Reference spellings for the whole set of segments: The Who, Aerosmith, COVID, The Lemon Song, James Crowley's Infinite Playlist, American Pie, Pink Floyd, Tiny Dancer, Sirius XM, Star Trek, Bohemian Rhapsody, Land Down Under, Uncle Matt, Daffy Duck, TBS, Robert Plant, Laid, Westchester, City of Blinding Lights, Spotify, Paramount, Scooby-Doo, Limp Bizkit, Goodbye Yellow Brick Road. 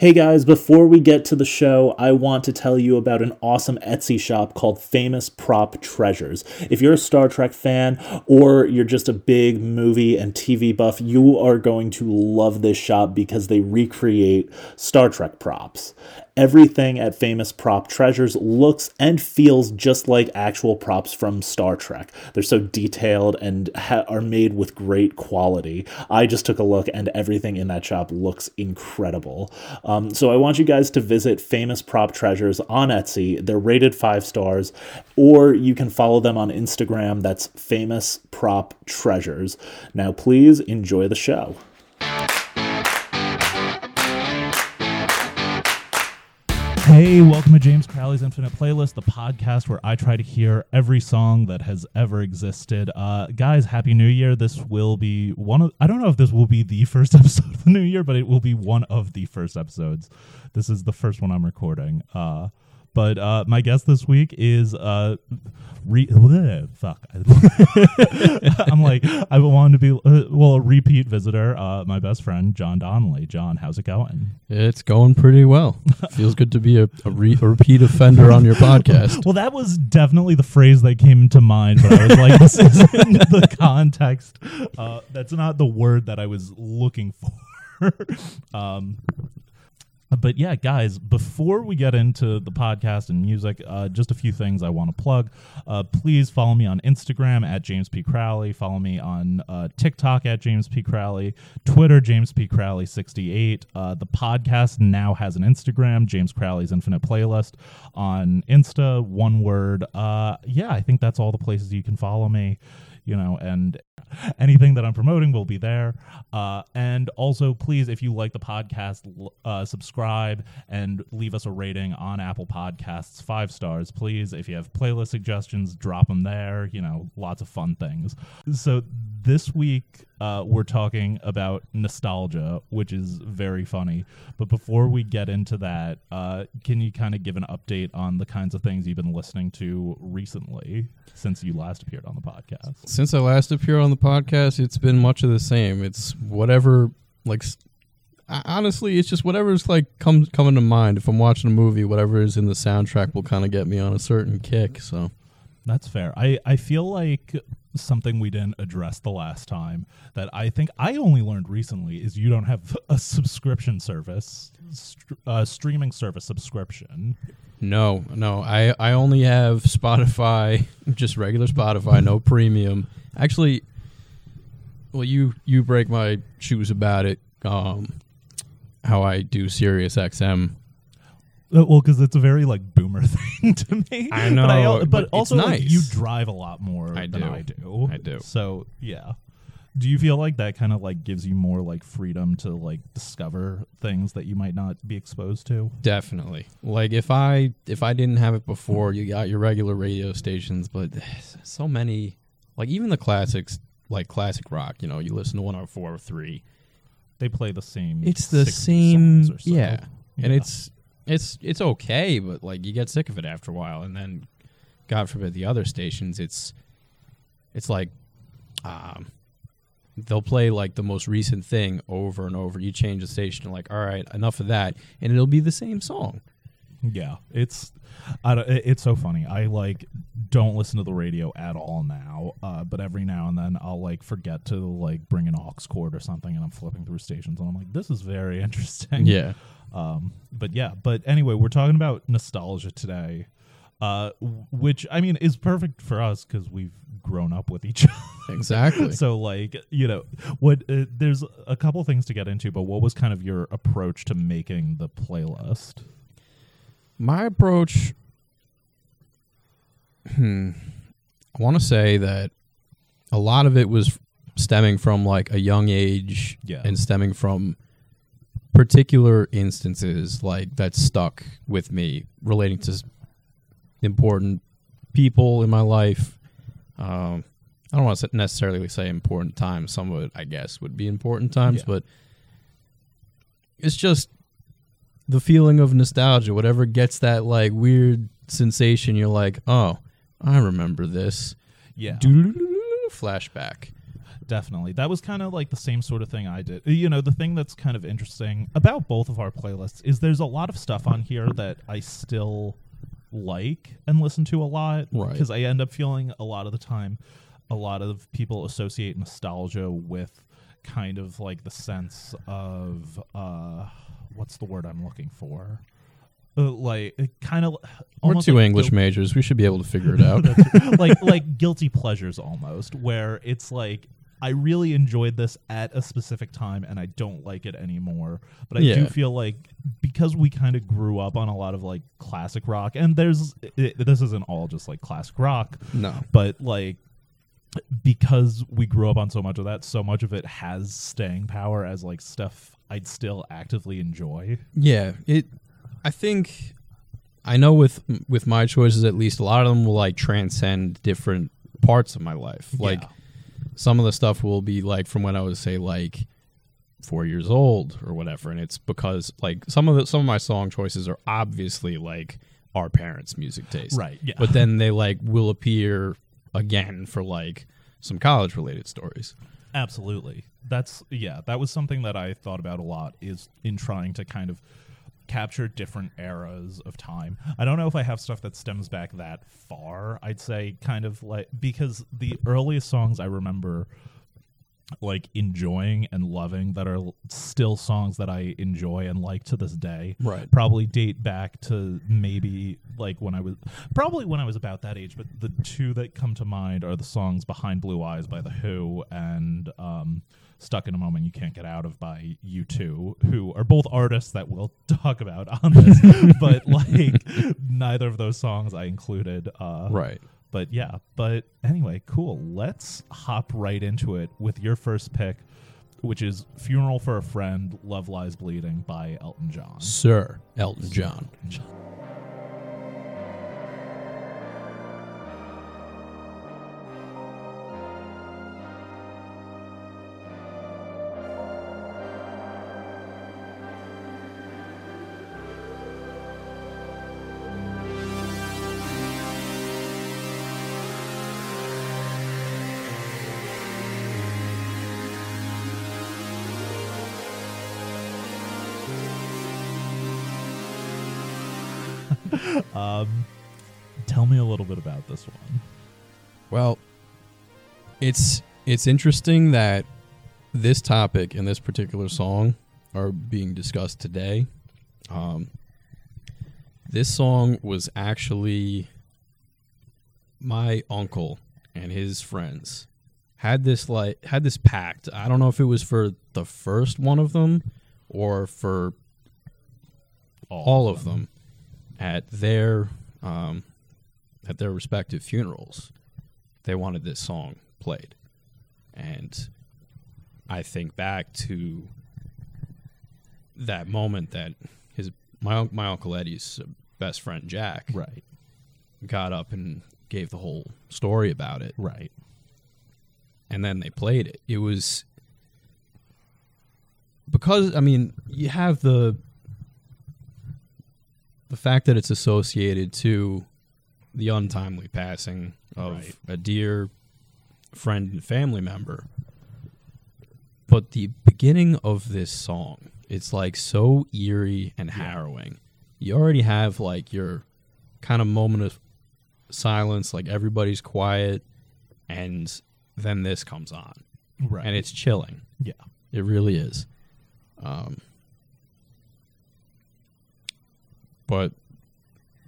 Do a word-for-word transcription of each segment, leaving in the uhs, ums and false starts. Hey guys, before we get to the show, I want to tell you about an awesome Etsy shop called Famous Prop Treasures. If you're a Star Trek fan or you're just a big movie and T V buff, you are going to love this shop because they recreate Star Trek props. Everything at Famous Prop Treasures looks and feels just like actual props from Star Trek. They're so detailed and ha- are made with great quality. I just took a look and everything in that shop looks incredible. Um, so I want you guys to visit Famous Prop Treasures on Etsy. They're rated five stars, or you can follow them on Instagram. That's Famous Prop Treasures. Now, please enjoy the show. Hey, welcome to James Crowley's Infinite Playlist, the podcast where I try to hear every song that has ever existed. Uh, guys, Happy New Year. This will be one of, I don't know if this will be the first episode of the new year, but it will be one of the first episodes. This is the first one I'm recording. Uh, but uh, my guest this week is, uh, re- bleh, fuck. I'm like, I wanted to be, uh, well, a repeat visitor, uh, my best friend, John Donnelly. John, how's it going? It's going pretty well. Feels good to be a, a, re- a repeat offender on your podcast. Well, that was definitely the phrase that came to mind, but I was like, this isn't the context. Uh, that's not the word that I was looking for. um, But yeah, guys, before we get into the podcast and music, uh, just a few things I want to plug. Uh, please follow me on Instagram at James P. Crowley. Follow me on uh, TikTok at James P. Crowley. Twitter, James P. Crowley sixty-eight. Uh, the podcast now has an Instagram, James Crowley's Infinite Playlist. On Insta, one word. Uh, yeah, I think that's all the places you can follow me. You know, and anything that I'm promoting will be there. Uh, and also, please, if you like the podcast, uh, subscribe and leave us a rating on Apple Podcasts, five stars, please. If you have playlist suggestions, drop them there. You know, lots of fun things. So this week, uh, we're talking about nostalgia, which is very funny. But before we get into that, uh, can you kind of give an update on the kinds of things you've been listening to recently since you last appeared on the podcast? Since I last appeared on the podcast, it's been much of the same. It's whatever, like, honestly, it's just whatever's like comes coming to mind. If I'm watching a movie, whatever is in the soundtrack will kind of get me on a certain kick. So that's fair. I, I feel like something we didn't address the last time that I think I only learned recently is you don't have a subscription service, st- uh, streaming service subscription. No, no. I, I only have Spotify, just regular Spotify, no premium. Actually, well, you, you break my shoes about it, um, how I do Sirius X M. Well, because it's a very, like, boomer thing to me. I know, but, I, but, but also it's nice. Like, you drive a lot more I than do. I do. I do. So, yeah. Do you feel like that kind of, like, gives you more, like, freedom to, like, discover things that you might not be exposed to? Definitely. Like, if I if I didn't have it before, you got your regular radio stations, but so many, like, even the classics, like, classic rock, you know, you listen to one oh four point three. They play the same. It's the same, songs or so. yeah. yeah. And it's... It's it's okay, but like you get sick of it after a while, and then, God forbid, the other stations. It's it's like um, they'll play like the most recent thing over and over. You change the station, you're like, all right, enough of that, and it'll be the same song. Yeah, it's I don't, it's so funny. I like don't listen to the radio at all now, uh, but every now and then I'll like forget to like bring an aux cord or something, and I'm flipping through stations, and I'm like, this is very interesting. Yeah. Um, but yeah, but anyway, we're talking about nostalgia today, uh, which I mean is perfect for us because we've grown up with each other. Exactly. So like, you know, what uh, there's a couple things to get into, but what was kind of your approach to making the playlist? My approach, hmm, I want to say that a lot of it was stemming from like a young age yeah. and stemming from particular instances like that stuck with me relating to important people in my life. Um, I don't want to necessarily say important times. Some of it, I guess, would be important times, yeah. but it's just the feeling of nostalgia, whatever gets that like weird sensation. You're like, oh, I remember this. Yeah. Flashback. definitely. That was kind of like the same sort of thing I did. You know, the thing that's kind of interesting about both of our playlists is there's a lot of stuff on here that I still like and listen to a lot, right? Because I end up feeling a lot of the time a lot of people associate nostalgia with kind of like the sense of uh what's the word I'm looking for? Uh, like kind of we're two like English gu- majors, we should be able to figure it out. like like guilty pleasures almost, where it's like I really enjoyed this at a specific time and I don't like it anymore. But I yeah. do feel like because we kind of grew up on a lot of like classic rock, and there's it, this isn't all just like classic rock. No. But like because we grew up on so much of that, so much of it has staying power as like stuff I'd still actively enjoy. Yeah, it I think I know with with my choices at least a lot of them will like transcend different parts of my life. Like yeah. some of the stuff will be like from when I was, say, like four years old or whatever, and it's because like some of the some of my song choices are obviously like our parents' music taste, right? Yeah. But then they like will appear again for like some college-related stories. Absolutely. That's yeah. That was something that I thought about a lot is in trying to kind of capture different eras of time. I don't know if I have stuff that stems back that far. I'd say kind of like, because the earliest songs I remember like enjoying and loving that are still songs that I enjoy and like to this day, right, probably date back to maybe like when I was probably when I was about that age. But the two that come to mind are the songs Behind Blue Eyes by The Who and um Stuck in a Moment You Can't Get Out of by U two, who are both artists that we'll talk about on this, but like neither of those songs I included. Uh, right. But yeah, but anyway, cool. Let's hop right into it with your first pick, which is Funeral for a Friend, Love Lies Bleeding by Elton John. Sir Elton John. John. Um, tell me a little bit about this one. Well, it's it's interesting that this topic and this particular song are being discussed today. Um, this song was actually my uncle and his friends had this like had this pact. I don't know if it was for the first one of them or for all, all of them. them. At their um, at their respective funerals, they wanted this song played. And I think back to that moment that his my my Uncle Eddie's best friend Jack right. got up and gave the whole story about it. Right. And then they played it. It was because I mean, you have the The fact that it's associated to the untimely passing of right. a dear friend and family member. But the beginning of this song, it's like so eerie and yeah. harrowing. You already have like your kind of moment of silence, like everybody's quiet, and then this comes on. Right. And it's chilling. Yeah. It really is. Um But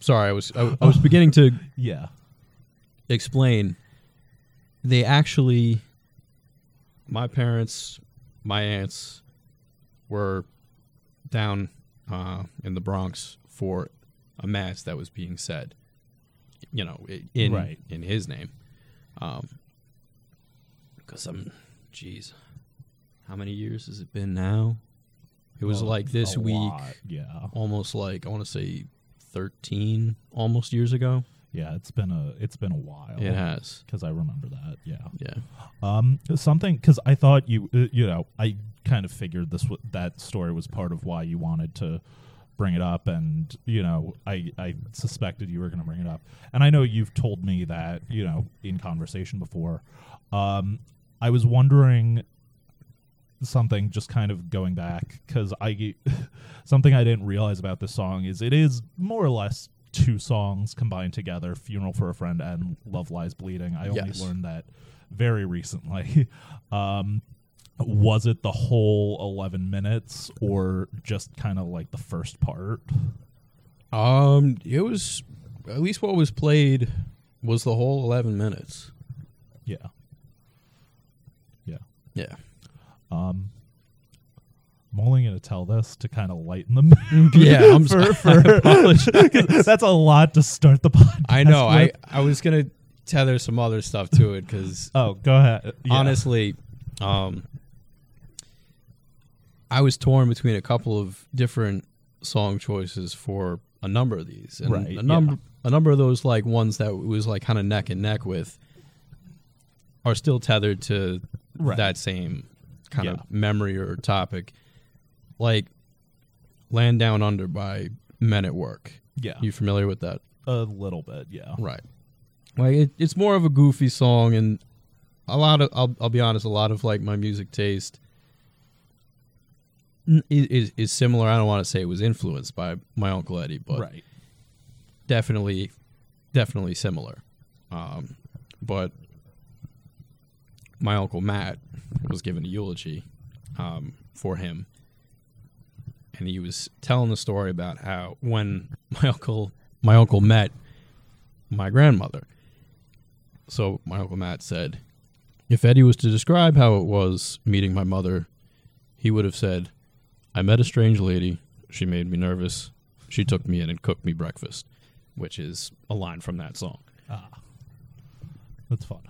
sorry, I was I, I was beginning to yeah explain. They actually, my parents, my aunts, were down uh, in the Bronx for a mass that was being said, you know, in right. in his name. Because um, I'm, geez, how many years has it been now? It was like this week, lot, yeah. almost like I want to say thirteen almost years ago. Yeah, it's been a it's been a while. It has, because I remember that. Yeah, yeah. Um, something because I thought you uh, you know I kind of figured this w- that story was part of why you wanted to bring it up, and you know I I suspected you were going to bring it up, and I know you've told me that you know in conversation before. Um, I was wondering something, just kind of going back, because I something I didn't realize about this song is it is more or less two songs combined together, Funeral for a Friend and Love Lies Bleeding. I only yes. learned that very recently. Um, was it the whole eleven minutes or just kind of like the first part? Um, it was, at least what was played was the whole eleven minutes. Yeah. Yeah. Yeah. Um, I'm only going to tell this to kind of lighten the mood. Yeah, I'm for, for apologize. That's a lot to start the podcast. I know. With. I I was going to tether some other stuff to it because. Oh, go ahead. Yeah. Honestly, um, I was torn between a couple of different song choices for a number of these, and right, a number yeah. a number of those like ones that was like kind of neck and neck with are still tethered to right. that same. kind yeah. of memory or topic, like Land Down Under by Men at Work. Yeah. You familiar with that? A little bit, yeah. Right. Like it, it's more of a goofy song, and a lot of, I'll, I'll be honest, a lot of like my music taste is, is, is similar. I don't want to say it was influenced by my Uncle Eddie, but right. definitely, definitely similar. Um, but my Uncle Matt was given a eulogy um, for him, and he was telling the story about how when my uncle my uncle met my grandmother. So my Uncle Matt said, if Eddie was to describe how it was meeting my mother, he would have said, I met a strange lady. She made me nervous. She took me in and cooked me breakfast, which is a line from that song. Ah. That's fun.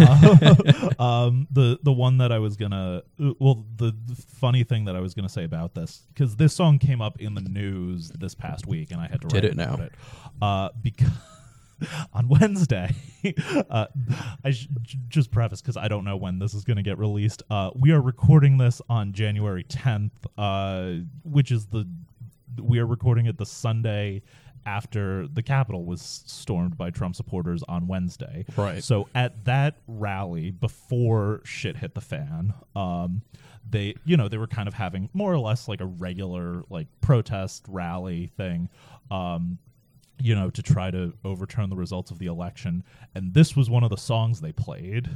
Uh, um, the the one that I was gonna well the, the funny thing that I was gonna say about this, because this song came up in the news this past week and I had to write Did it about now. it uh, because on Wednesday uh, I sh- j- just preface because I don't know when this is gonna get released. Uh, we are recording this on January tenth, uh, which is the we are recording it the Sunday after the Capitol was stormed by Trump supporters on Wednesday. Right. So at that rally, before shit hit the fan, um, they, you know, they were kind of having more or less like a regular like protest rally thing, um, you know, to try to overturn the results of the election. And this was one of the songs they played.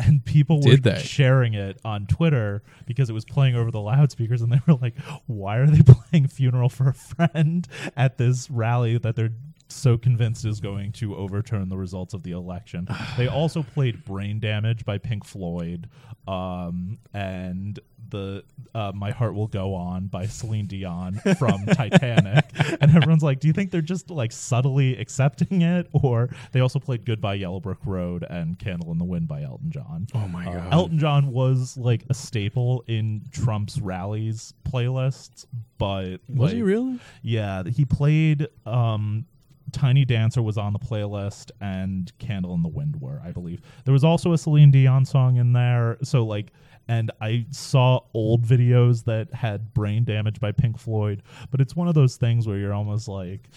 And people Did were they? sharing it on Twitter because it was playing over the loudspeakers, and they were like, why are they playing Funeral for a Friend at this rally that they're so convinced is going to overturn the results of the election? They also played Brain Damage by Pink Floyd, um, and the uh, My Heart Will Go On by Celine Dion from Titanic. And everyone's like, do you think they're just like subtly accepting it? Or they also played Goodbye Yellow Brick Road and Candle in the Wind by Elton John. Oh my uh, God. Elton John was like a staple in Trump's rallies playlists, but was like, he really? Yeah. He played um, Tiny Dancer was on the playlist, and Candle in the Wind were, I believe. There was also a Celine Dion song in there. So like, and I saw old videos that had Brain Damage by Pink Floyd, but it's one of those things where you're almost like,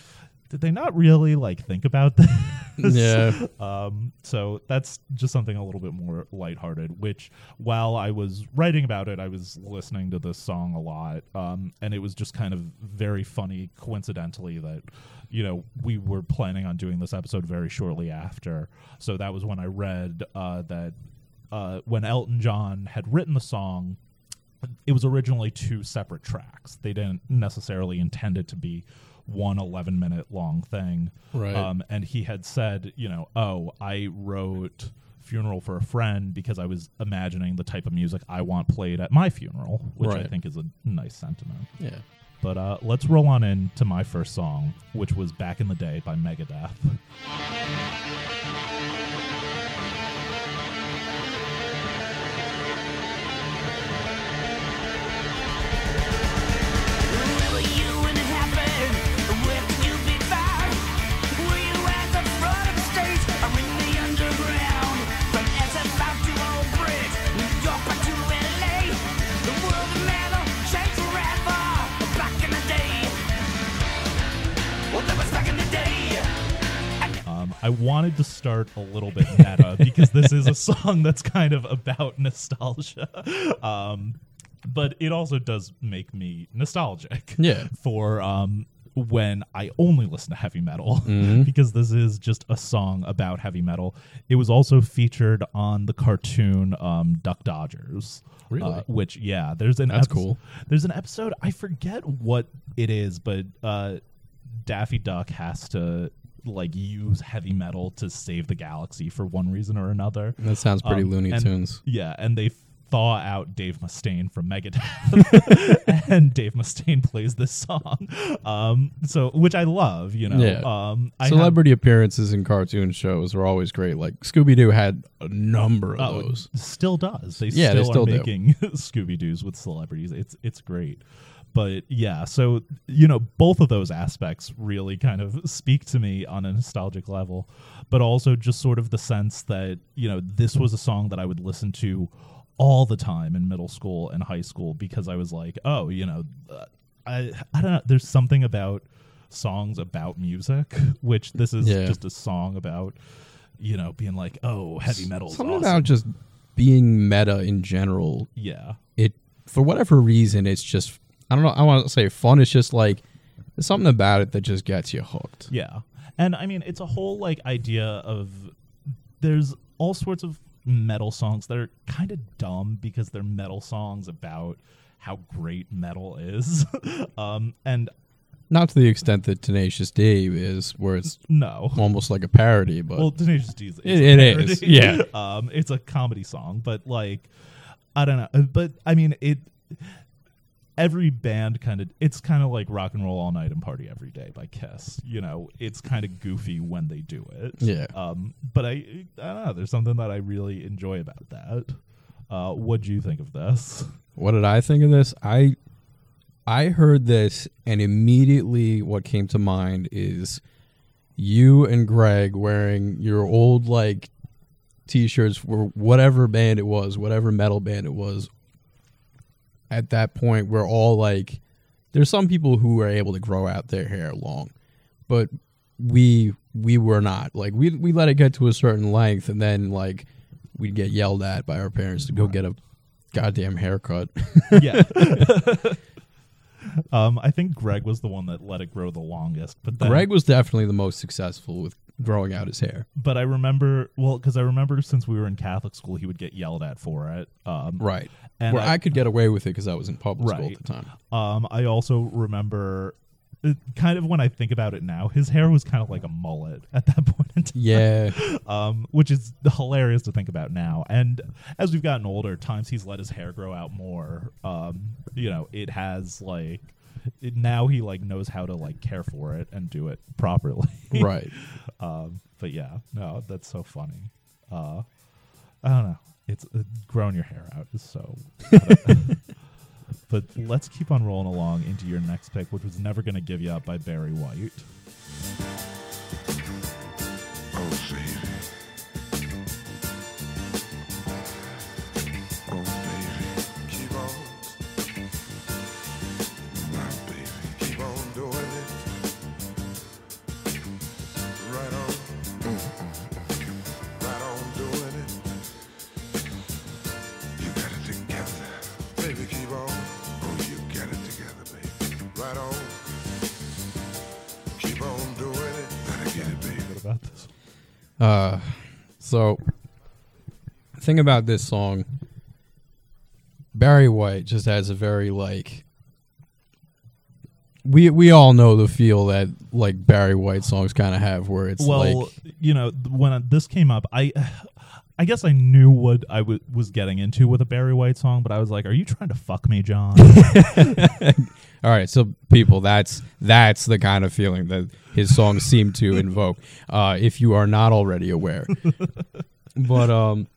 did they not really like think about this? Yeah. Um, so that's just something a little bit more lighthearted, which while I was writing about it, I was listening to this song a lot. Um, and it was just kind of very funny, coincidentally, that, you know, we were planning on doing this episode very shortly after. So that was when I read uh, that Uh, when Elton John had written the song, it was originally two separate tracks. They didn't necessarily intend it to be one eleven-minute long thing. Right. Um, and he had said, you know, oh, I wrote Funeral for a Friend because I was imagining the type of music I want played at my funeral, which right. I think is a nice sentiment. Yeah. But uh, let's roll on in to my first song, which was Back in the Day by Megadeth. I wanted to start a little bit meta because this is a song that's kind of about nostalgia. Um, but it also does make me nostalgic yeah. for um, when I only listen to heavy metal mm-hmm. because this is just a song about heavy metal. It was also featured on the cartoon um, Duck Dodgers. Really? Uh, which, yeah, there's an That's epi- cool. There's an episode, I forget what it is, but uh, Daffy Duck has to like use heavy metal to save the galaxy for one reason or another. That sounds pretty um, Looney and, Tunes. Yeah, and they thaw out Dave Mustaine from Megadeth, and Dave Mustaine plays this song, um, so which I love. You know, yeah. um, I celebrity have, appearances in cartoon shows were always great. Like Scooby-Doo had a number of oh, those. Still does. They yeah, still, they still are do. making Scooby-Doos with celebrities. It's it's great. But yeah, so, you know, both of those aspects really kind of speak to me on a nostalgic level, but also just sort of the sense that, you know, this was a song that I would listen to all the time in middle school and high school because I was like, oh, you know, I, I don't know. There's something about songs about music, which this is yeah. just a song about, you know, being like, oh, heavy metal's something awesome. About just being meta in general. Yeah. It, for whatever reason, it's just... I don't know. I want to say fun. It's just like there's something about it that just gets you hooked. Yeah. And I mean, it's a whole like idea of there's all sorts of metal songs that are kind of dumb because they're metal songs about how great metal is. um, and not to the extent that Tenacious D is, where it's no almost like a parody. But well, Tenacious D is it, it is. Yeah. um, it's a comedy song, but like I don't know. But I mean it. Every band kind of, it's kind of like Rock and Roll All Night and Party Every Day by Kiss. You know, it's kind of goofy when they do it. Yeah. Um, but I, I don't know. There's something that I really enjoy about that. Uh, what do you think of this? What did I think of this? I, I heard this and immediately what came to mind is you and Greg wearing your old like t-shirts for whatever band it was, whatever metal band it was. At that point, we're all like, there's some people who are able to grow out their hair long, but we we were not. Like, we we let it get to a certain length, and then, like, we'd get yelled at by our parents to go get a goddamn haircut. Yeah. um, I think Greg was the one that let it grow the longest. But then, Greg was definitely the most successful with growing out his hair. But I remember, well, because I remember since we were in Catholic school, he would get yelled at for it. Um, right. And Where I, I could get away with it because I was in public right. school at the time. Um, I also remember, it, kind of when I think about it now, his hair was kind of like a mullet at that point in time. Yeah. um, which is hilarious to think about now. And as we've gotten older, times he's let his hair grow out more. Um, you know, it has like... It, now he like knows how to like care for it and do it properly, right? um, but yeah, no, that's so funny. Uh, I don't know. It's uh, growing your hair out is so. But let's keep on rolling along into your next pick, which was "Never Gonna Give You Up" by Barry White. Oh, baby. Uh, so the thing about this song, Barry White just has a very like, we, we all know the feel that like Barry White songs kind of have where it's well, like, well, you know, when I, this came up, I, I guess I knew what I w- was getting into with a Barry White song, but I was like, are you trying to fuck me, John? All right, so people, that's that's the kind of feeling that his songs seem to invoke, uh, if you are not already aware. But um,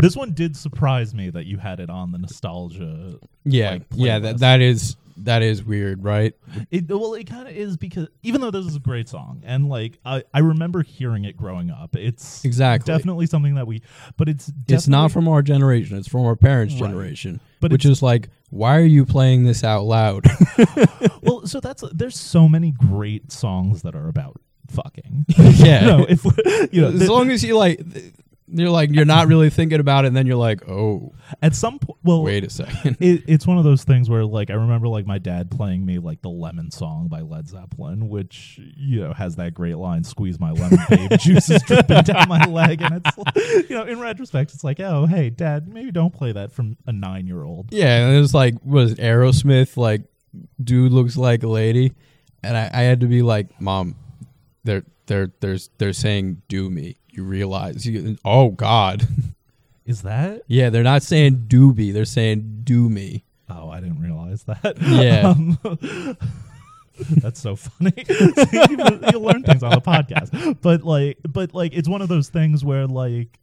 this one did surprise me that you had it on the nostalgia. Yeah, like, yeah, that that is that is weird, right? It, well, it kind of is because even though this is a great song, and like I, I remember hearing it growing up, it's exactly definitely something that we, but it's it's not from our generation; it's from our parents' right. generation, but which is like. Why are you playing this out loud? Well, so that's there's so many great songs that are about fucking. Yeah. No, if you know, as th- long as you like, th- you're like you're not really thinking about it, and then you're like, oh. At some point, well, wait a second. It, it's one of those things where, like, I remember like my dad playing me like the Lemon Song by Led Zeppelin, which you know has that great line, "Squeeze my lemon, babe, juice is dripping down my leg," and it's like, you know, in retrospect, it's like, oh, hey, Dad, maybe don't play that from a nine year old. Yeah, and it was like, was it Aerosmith? Like, dude looks like a lady, and I, I had to be like, Mom, they're they're they're they're saying do me. You realize, you, oh God, is that? Yeah, they're not saying doobie, they're saying do me. Oh, I didn't realize that. Yeah, um, that's so funny. you, you learn things on the podcast, but like, but like, it's one of those things where like,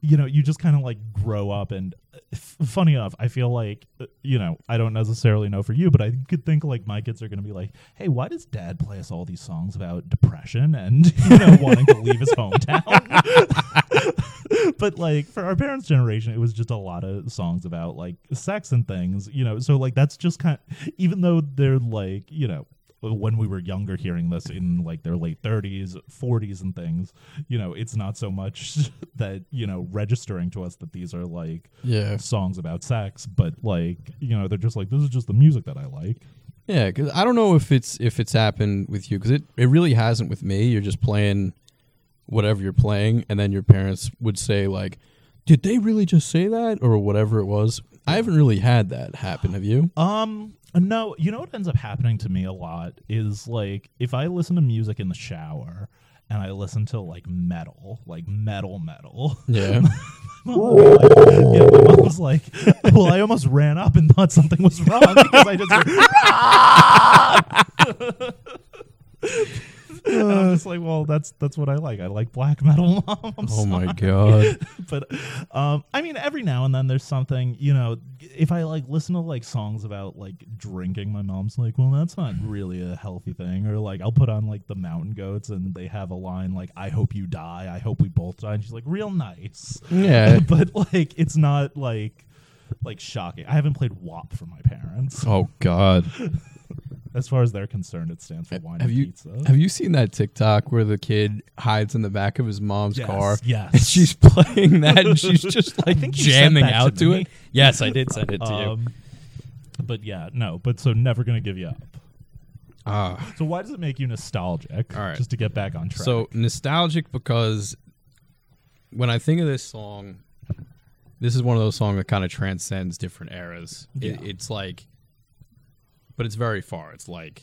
you know, you just kind of like grow up and. F- funny enough, I feel like, you know, I don't necessarily know for you, but I could think like my kids are going to be like, hey, why does Dad play us all these songs about depression and, you know, wanting to leave his hometown? But like for our parents' generation, it was just a lot of songs about like sex and things, you know, so like that's just kind of, even though they're like, you know, when we were younger hearing this in like their late thirties, forties and things, you know, it's not so much that, you know, registering to us that these are like yeah. songs about sex, but like, you know, they're just like, this is just the music that I like. Yeah, because I don't know if it's if it's happened with you, because it, it really hasn't with me. You're just playing whatever you're playing, and then your parents would say like, did they really just say that? Or whatever it was. I haven't really had that happen, have you? Um... No, you know what ends up happening to me a lot is, like, if I listen to music in the shower and I listen to, like, metal, like, metal, metal. Yeah. my, mom was like, yeah my mom was like, well, I almost ran up and thought something was wrong because I just like, and I'm just like, well, that's that's what I like. I like black metal, Mom. I'm oh, sorry. My God. But, um, I mean, every now and then there's something, you know, if I, like, listen to, like, songs about, like, drinking, my mom's like, well, that's not really a healthy thing. Or, like, I'll put on, like, the Mountain Goats, and they have a line, like, I hope you die. I hope we both die. And she's like, real nice. Yeah. But, like, it's not, like, like shocking. I haven't played W A P for my parents. Oh, God. As far as they're concerned, it stands for wine have and you, pizza. Have you seen that TikTok where the kid hides in the back of his mom's yes, car? Yes, and she's playing that, and she's just like I think jamming out to, to it. Yes, I did send it to um, you. But yeah, no. But so Never Gonna Give You Up. Ah. Uh, so why does it make you nostalgic? All right. Just to get back on track. So nostalgic because when I think of this song, this is one of those songs that kind of transcends different eras. Yeah. It, it's like. But it's very far. It's like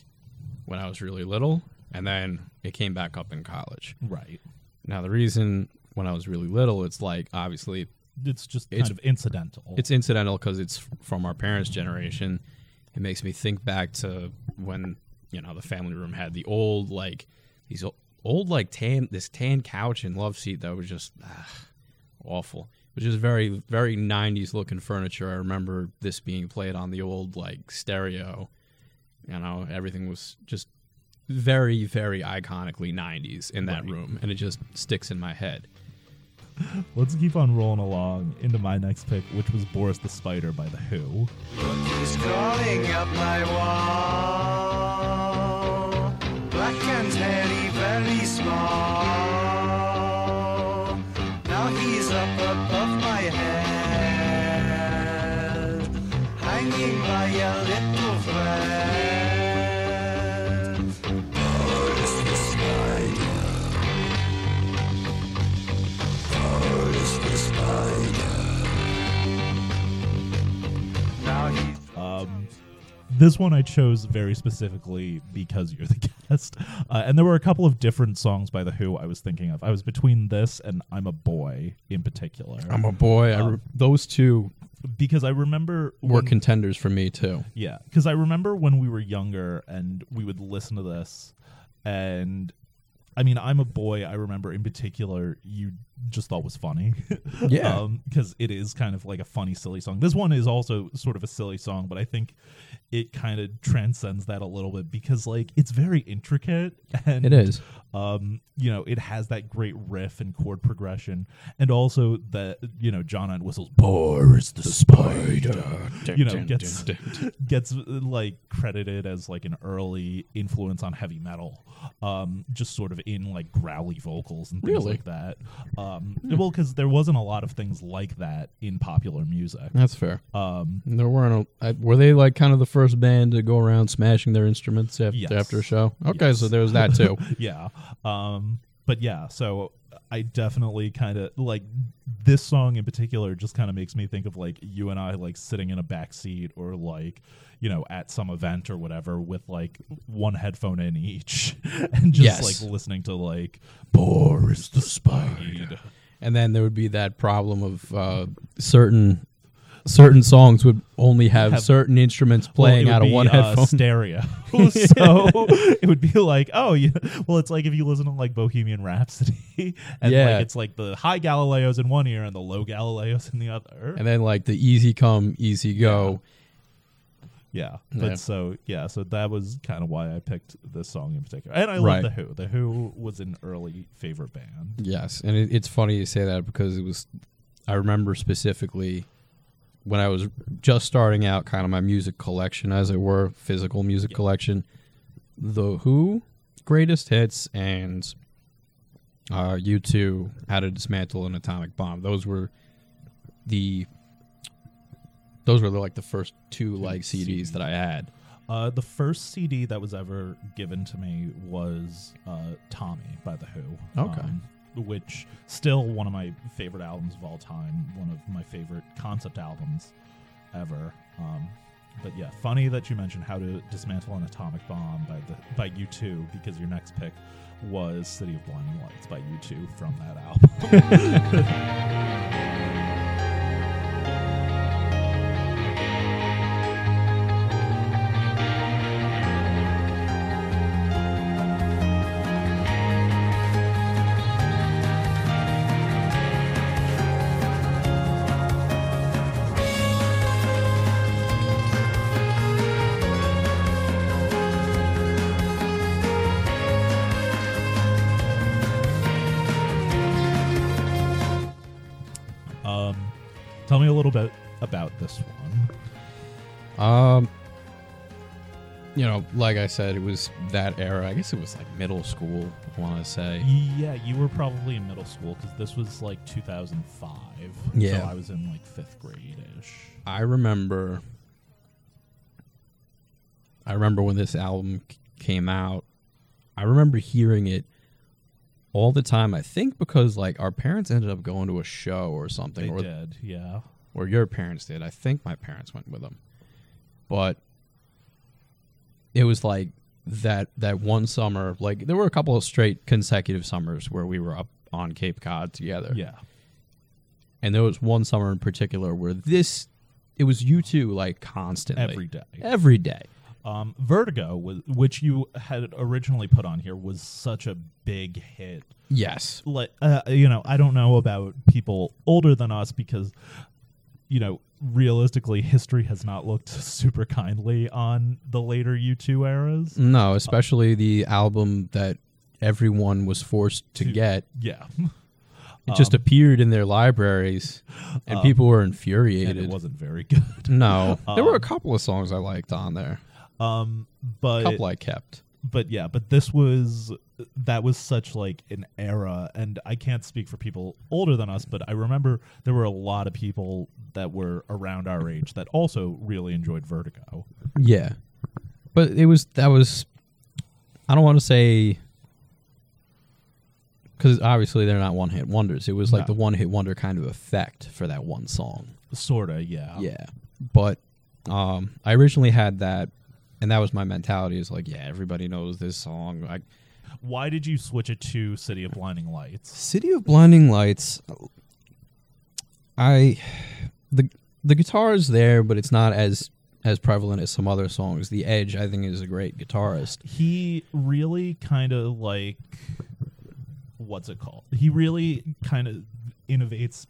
when I was really little, and then it came back up in college. Right. Now, the reason when I was really little, it's like, obviously... It's just kind it's, of incidental. It's incidental because it's from our parents' generation. It makes me think back to when, you know, the family room had the old, like, these old, old like, tan, this tan couch and love seat that was just ugh, awful. Which is very, very nineties-looking furniture. I remember this being played on the old, like, stereo. You know, everything was just very, very iconically nineties in that right. room, and it just sticks in my head. Let's keep on rolling along into my next pick, which was Boris the Spider by The Who. Look who's crawling up my wall, black and hairy, very small. Now he's up above my head, hanging by a little thread. Um, this one I chose very specifically because you're the guest. Uh, and there were a couple of different songs by The Who I was thinking of. I was between this and I'm a Boy in particular. I'm a Boy. Um, I re- those two because I remember were when, contenders for me too. Yeah, because I remember when we were younger and we would listen to this. And I mean, I'm a Boy. I remember in particular you just thought was funny. Yeah. Because um, it is kind of like a funny, silly song. This one is also sort of a silly song, but I think it kind of transcends that a little bit because, like, it's very intricate. And, it is. Um, you know, it has that great riff and chord progression. And also that, you know, John Entwistle's Boris the Spider, you know, gets, gets like credited as like an early influence on heavy metal. Um, just sort of in like growly vocals and things really? like that. Um, hmm. Well, because there wasn't a lot of things like that in popular music. That's fair. Um, there weren't. A, I, were they like kind of the first band to go around smashing their instruments after, yes. after a show? Okay, yes. So there was that too. Yeah. Um, but yeah, so I definitely kind of like this song in particular. Just kind of makes me think of like you and I like sitting in a backseat or like, you know, at some event or whatever with like one headphone in each and just yes. like listening to like Boris the Spider. And then there would be that problem of uh, certain certain songs would only have, have certain instruments playing well, out of be, one uh, headphone stereo. So it would be like, oh, yeah. Well, it's like if you listen to like Bohemian Rhapsody, and yeah. like it's like the high Galileos in one ear and the low Galileos in the other, and then like the easy come, easy go. Yeah, yeah. but yeah. so yeah, so that was kind of why I picked this song in particular, and I right. love The Who. The Who was an early favorite band. Yes, and it, it's funny you say that because it was. I remember specifically. When I was just starting out kind of my music collection, as it were, physical music yeah. collection, The Who, Greatest Hits, and uh, U two, How to Dismantle an Atomic Bomb. Those were the, those were like the first two like C Ds that I had. Uh, the first C D that was ever given to me was uh, Tommy by The Who. Okay. Um, which still one of my favorite albums of all time, one of my favorite concept albums ever. Um, but yeah, funny that you mentioned How to Dismantle an Atomic Bomb by the, by U two because your next pick was City of Blinding Lights by U two from that album. This one, um, you know, like I said, it was that era. I guess it was like middle school. I want to say, yeah, you were probably in middle school because this was like two thousand five. Yeah, so I was in like fifth grade ish. I remember, I remember when this album c- came out. I remember hearing it all the time. I think because like our parents ended up going to a show or something. They or did, yeah. Or your parents did. I think my parents went with them. But it was like that that one summer. Like there were a couple of straight consecutive summers where we were up on Cape Cod together. Yeah. And there was one summer in particular where this, it was U two like constantly. Every day. Every day. Um, Vertigo, was, which you had originally put on here, was such a big hit. Yes. Like, uh, you know, I don't know about people older than us because... You know, realistically, history has not looked super kindly on the later U two eras. No, especially uh, the album that everyone was forced to, to get. Yeah. It um, just appeared in their libraries, and um, people were infuriated. And it wasn't very good. No. Um, there were a couple of songs I liked on there. Um, but a couple I kept. But yeah, but this was... that was such like an era, and I can't speak for people older than us, but I remember there were a lot of people that were around our age that also really enjoyed Vertigo. Yeah. But it was, that was, I don't want to say, because obviously they're not one hit wonders. It was like no. the one hit wonder kind of effect for that one song. Sort of, yeah. Yeah. But um, I originally had that, and that was my mentality is like, yeah, everybody knows this song. I, Why did you switch it to City of Blinding Lights? City of Blinding Lights, I the the guitar is there, but it's not as as prevalent as some other songs. The Edge, I think, is a great guitarist. He really kind of like what's it called? He really kind of innovates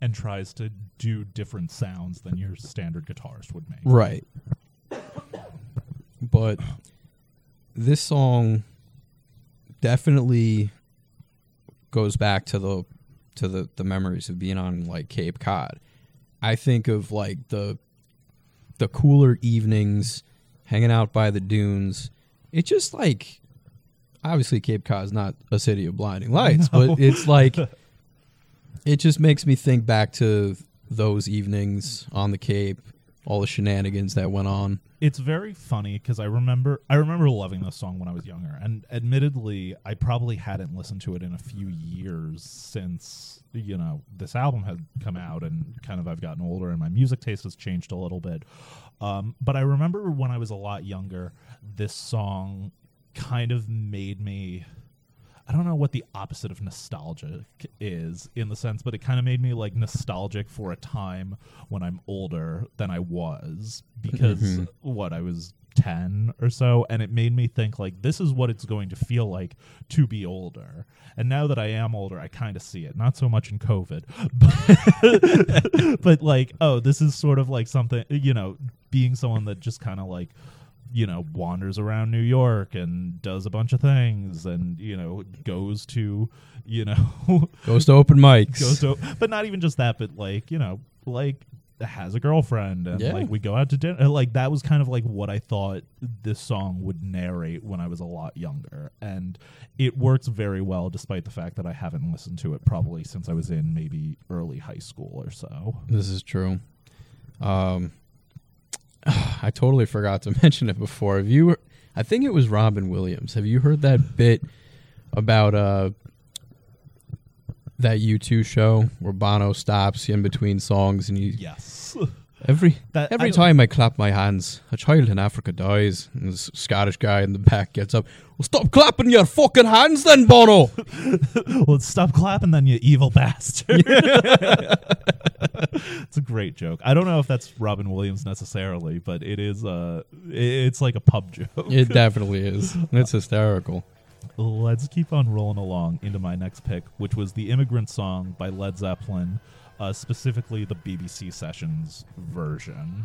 and tries to do different sounds than your standard guitarist would make. Right. But this song definitely goes back to the to the, the memories of being on like Cape Cod. I think of like the the cooler evenings, hanging out by the dunes. It just like, obviously Cape Cod is not a city of blinding lights, no. But it's like, it just makes me think back to those evenings on the Cape, all the shenanigans that went on. It's very funny because I remember I remember loving this song when I was younger, and admittedly, I probably hadn't listened to it in a few years since, you know, this album had come out, and kind of I've gotten older and my music taste has changed a little bit. Um, but I remember when I was a lot younger, this song kind of made me, I don't know what the opposite of nostalgic is in the sense, but it kind of made me like nostalgic for a time when I'm older than I was, because mm-hmm. what I was ten or so. And it made me think like, this is what it's going to feel like to be older. And now that I am older, I kind of see it, not so much in COVID, but, but like, oh, this is sort of like something, you know, being someone that just kind of like, you know, wanders around New York and does a bunch of things and, you know, goes to, you know... goes to open mics. Goes to, but not even just that, but, like, you know, like, has a girlfriend and, yeah. like, we go out to dinner. Like, that was kind of, like, what I thought this song would narrate when I was a lot younger. And it works very well, despite the fact that I haven't listened to it probably since I was in maybe early high school or so. This is true. Um... I totally forgot to mention it before. Have you? I think it was Robin Williams. Have you heard that bit about uh, that U two show where Bono stops in between songs and he? Yes. Every that, every I time I clap my hands, a child in Africa dies. And this Scottish guy in the back gets up. Well, stop clapping your fucking hands, then, Bono. Well, stop clapping, then, you evil bastard. Yeah. It's a great joke. I don't know if that's Robin Williams necessarily, but it is. Uh, it's like a pub joke. It definitely is. It's hysterical. Let's keep on rolling along into my next pick, which was the Immigrant Song by Led Zeppelin, uh, specifically the B B C Sessions version.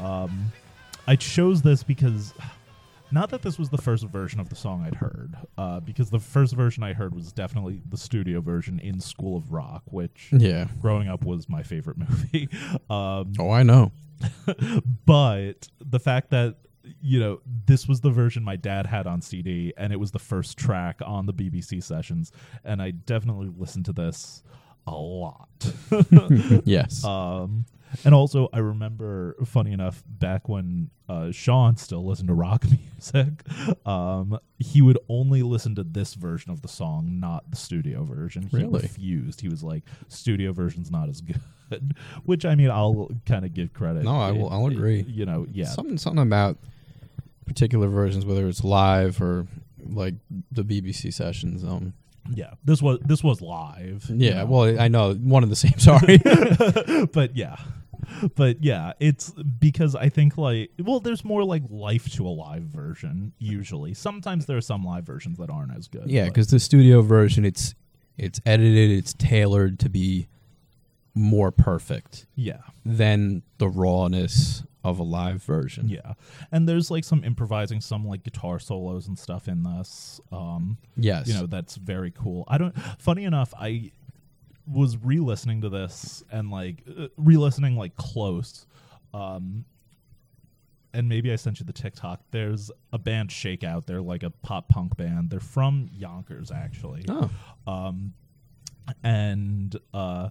Um, I chose this because, not that this was the first version of the song I'd heard, uh, because the first version I heard was definitely the studio version in School of Rock, which yeah. growing up was my favorite movie. Um, oh, I know. But the fact that, you know, this was the version my dad had on C D, and it was the first track on the B B C Sessions, and I definitely listened to this a lot. Yes. Um, and also, I remember, funny enough, back when uh, Sean still listened to rock music, um, he would only listen to this version of the song, not the studio version. He really? refused. He was like, studio version's not as good, which, I mean, I'll kind of give credit. No, I will, I'll agree. It, you know, yeah. Something, something about particular versions, whether it's live or like the B B C Sessions. Um, Yeah, this was this was live. Yeah, you know? Well, I know one of the same. Sorry, but yeah, but yeah, it's because I think like well, there's more like life to a live version usually. Sometimes there are some live versions that aren't as good. Yeah, because the studio version, it's it's edited, it's tailored to be more perfect. Yeah, than the rawness of a live version. Yeah, and there's like some improvising, some like guitar solos and stuff in this. Um, yes, you know, that's very cool. I don't. Funny enough, I was re-listening to this and like uh, re-listening like close. Um, and maybe I sent you the TikTok. There's a band, Shakeout. They're like a pop punk band. They're from Yonkers, actually. Oh. Um, and uh.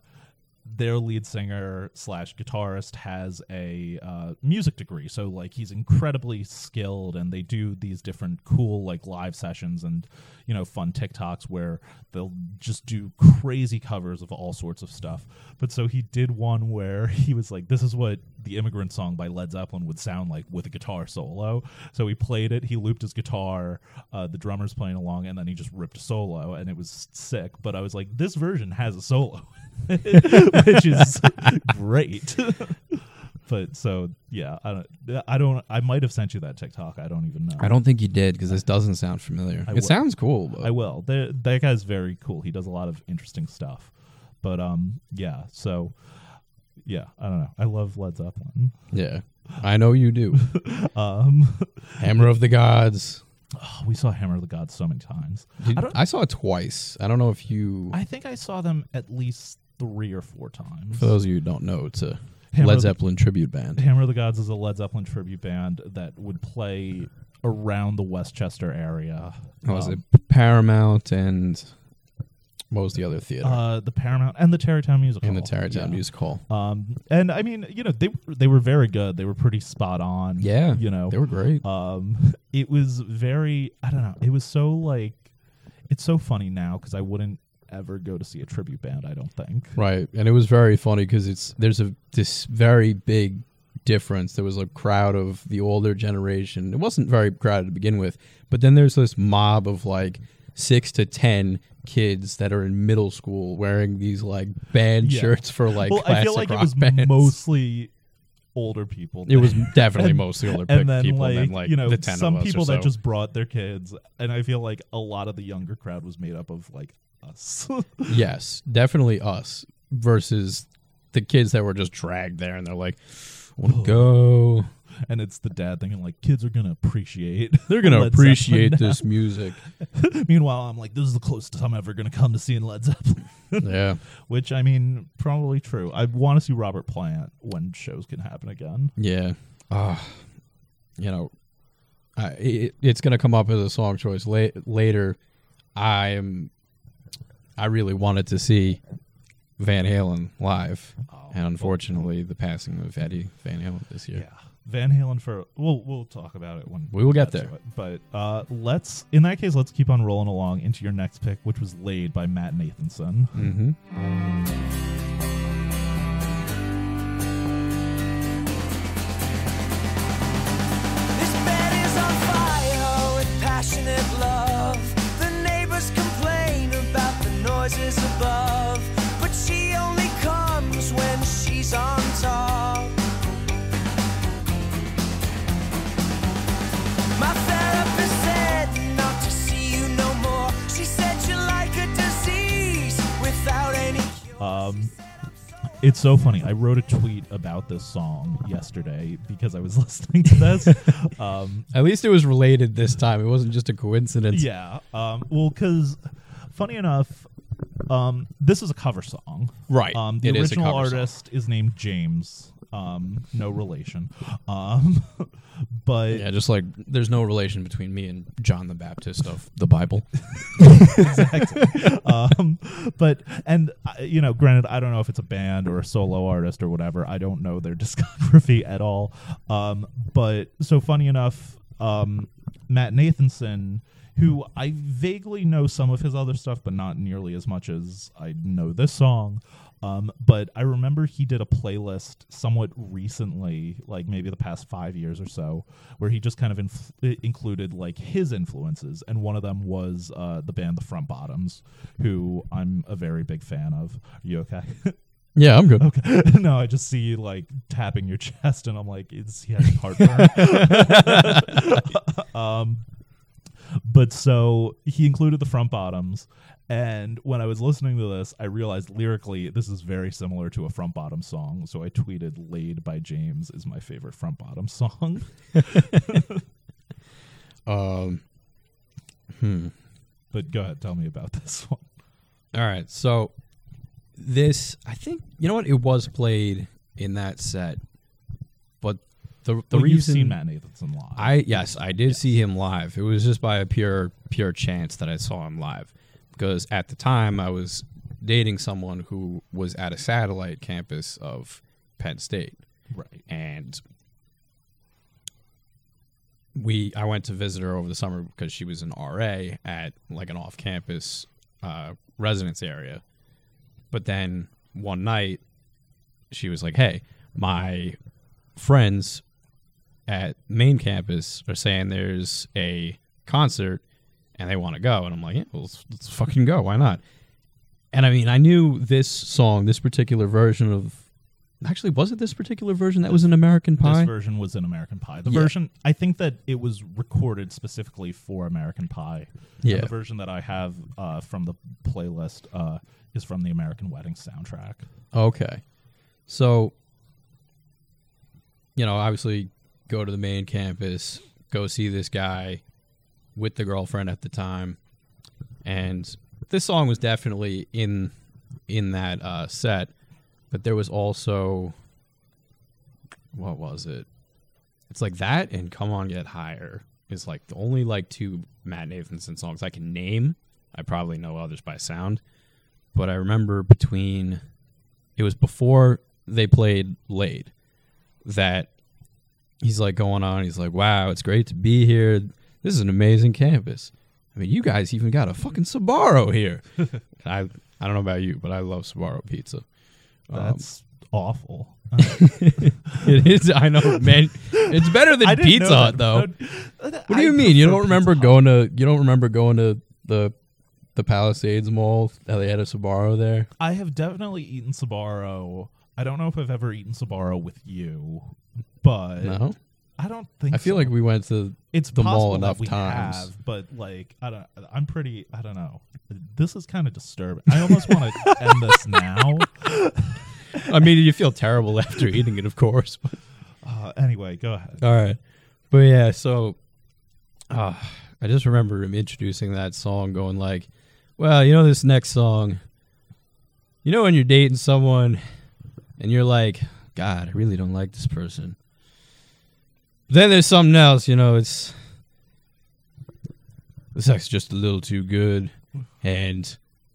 their lead singer slash guitarist has a uh, music degree, so like he's incredibly skilled, and they do these different cool like live sessions and, you know, fun TikToks where they'll just do crazy covers of all sorts of stuff. But so he did one where he was like, this is what the Immigrant Song by Led Zeppelin would sound like with a guitar solo. So he played it, he looped his guitar, uh, the drummer's playing along, and then he just ripped a solo, and it was sick. But I was like, this version has a solo which is great. But so yeah, I don't, I don't, I might have sent you that TikTok. I don't even know. I don't think you did, because this doesn't sound familiar. I it will. Sounds cool. But. I will. They're, that guy's very cool. He does a lot of interesting stuff. But um, yeah. So yeah, I don't know. I love Led Zeppelin. Yeah, I know you do. um, Hammer of the Gods. Oh, we saw Hammer of the Gods so many times. Did, I, I saw it twice. I don't know if you. I think I saw them at least three or four times. For those of you who don't know, it's a Hammer Led Zeppelin the, tribute band. Hammer of the Gods is a Led Zeppelin tribute band that would play around the Westchester area. Oh, um, was it Paramount and what was the other theater? Uh, the Paramount and the Tarrytown Music Hall. And the Tarrytown yeah. Music Hall. Um, and I mean, you know, they they were very good. They were pretty spot on. Yeah, you know, they were great. Um, it was very, I don't know. It was so like, it's so funny now because I wouldn't ever go to see a tribute band, I don't think. Right, and it was very funny because it's there's a this very big difference. There was a crowd of the older generation. It wasn't very crowded to begin with, but then there's this mob of like six to ten kids that are in middle school wearing these like band yeah. shirts for like well, classic I feel like rock it was bands. Mostly older people. It was definitely and, mostly older and then people. Like, and then, like, you know, the ten some of us people that so. Just brought their kids, and I feel like a lot of the younger crowd was made up of like. Us. Yes, definitely us versus the kids that were just dragged there and they're like, I want to go. And it's the dad thinking like, kids are going to appreciate. They're going to appreciate this music. Meanwhile, I'm like, this is the closest I'm ever going to come to seeing Led Zeppelin. Yeah. Which, I mean, probably true. I want to see Robert Plant when shows can happen again. Yeah. Uh, you know, I, it, it's going to come up as a song choice La- later. I'm... I really wanted to see Van Halen live, oh, and unfortunately, well, the passing of Eddie Van Halen this year. Yeah, Van Halen for we'll we'll talk about it when we will get there. It. But uh, let's, in that case, let's keep on rolling along into your next pick, which was Laid by Matt Nathanson. Mm-hmm. Um, Um, it's so funny. I wrote a tweet about this song yesterday because I was listening to this. Um, At least it was related this time. It wasn't just a coincidence. Yeah. Um, well, because funny enough, um, this is a cover song. Right. Um, the it original artist song. Is named James. Um, no relation. Um, but yeah, just like there's no relation between me and John the Baptist of the Bible. Exactly. um, but and uh, you know, granted, I don't know if it's a band or a solo artist or whatever. I don't know their discography at all. Um, but so funny enough, um, Matt Nathanson, who I vaguely know some of his other stuff, but not nearly as much as I know this song. Um, but I remember he did a playlist somewhat recently, like maybe the past five years or so, where he just kind of inf- included like his influences. And one of them was uh, the band The Front Bottoms, who I'm a very big fan of. Are you okay? Yeah, I'm good. Okay. No, I just see you like tapping your chest and I'm like, is he having heartburn? um, but so he included The Front Bottoms. And when I was listening to this, I realized lyrically this is very similar to a Front Bottom song. So I tweeted, "Laid by James is my favorite Front Bottom song." um, hmm. But go ahead, tell me about this one. All right, so this, I think, you know what? It was played in that set, but the the well, reason you've seen Matt Nathanson live, I yes, I did yes. see him live. It was just by a pure pure chance that I saw him live. Because at the time I was dating someone who was at a satellite campus of Penn State. Right. And we, I went to visit her over the summer because she was an R A at like an off-campus uh, residence area. But then one night she was like, hey, my friends at main campus are saying there's a concert and they want to go. And I'm like, yeah, well, let's, let's fucking go. Why not? And I mean, I knew this song, this particular version of, actually, was it this particular version that was an American Pie? This version was an American Pie. The yeah. version, I think that it was recorded specifically for American Pie. Yeah. And the version that I have uh, from the playlist uh, is from the American Wedding soundtrack. Okay. So, you know, obviously go to the main campus, go see this guy with the girlfriend at the time. And this song was definitely in, in that uh, set. But there was also, what was it? It's like that and Come On Get Higher is like the only like two Matt Nathanson songs I can name. I probably know others by sound. But I remember between, it was before they played Laid, that he's like going on. He's like, wow, it's great to be here. This is an amazing campus. I mean, you guys even got a fucking Sbarro here. I, I don't know about you, but I love Sbarro pizza. That's um, awful. It is. I know, man. It's better than Pizza Hut, though. What do I you mean? You don't remember Pizza going Hut. to? You don't remember going to the the Palisades Mall? How they had a Sbarro there. I have definitely eaten Sbarro. I don't know if I've ever eaten Sbarro with you, but no? I don't think. I feel so. like we went to it's the mall enough we times, have, but like I don't. I'm pretty. I don't know. This is kind of disturbing. I almost want to end this now. I mean, you feel terrible after eating it, of course. But. Uh, anyway, go ahead. All right. But yeah, so uh, I just remember him introducing that song going like, well, you know this next song, you know when you're dating someone and you're like, God, I really don't like this person. But then there's something else, you know, it's the sex is just a little too good. And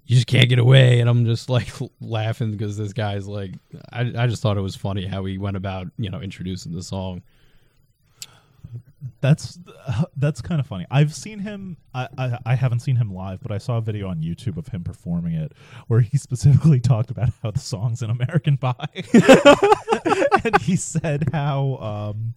you just can't get away. And I'm just like laughing because this guy's like, I, I just thought it was funny how he went about, you know, introducing the song. That's uh, that's kind of funny. I've seen him. I, I, I haven't seen him live, but I saw a video on YouTube of him performing it where he specifically talked about how the song's an American Pie. And he said how um,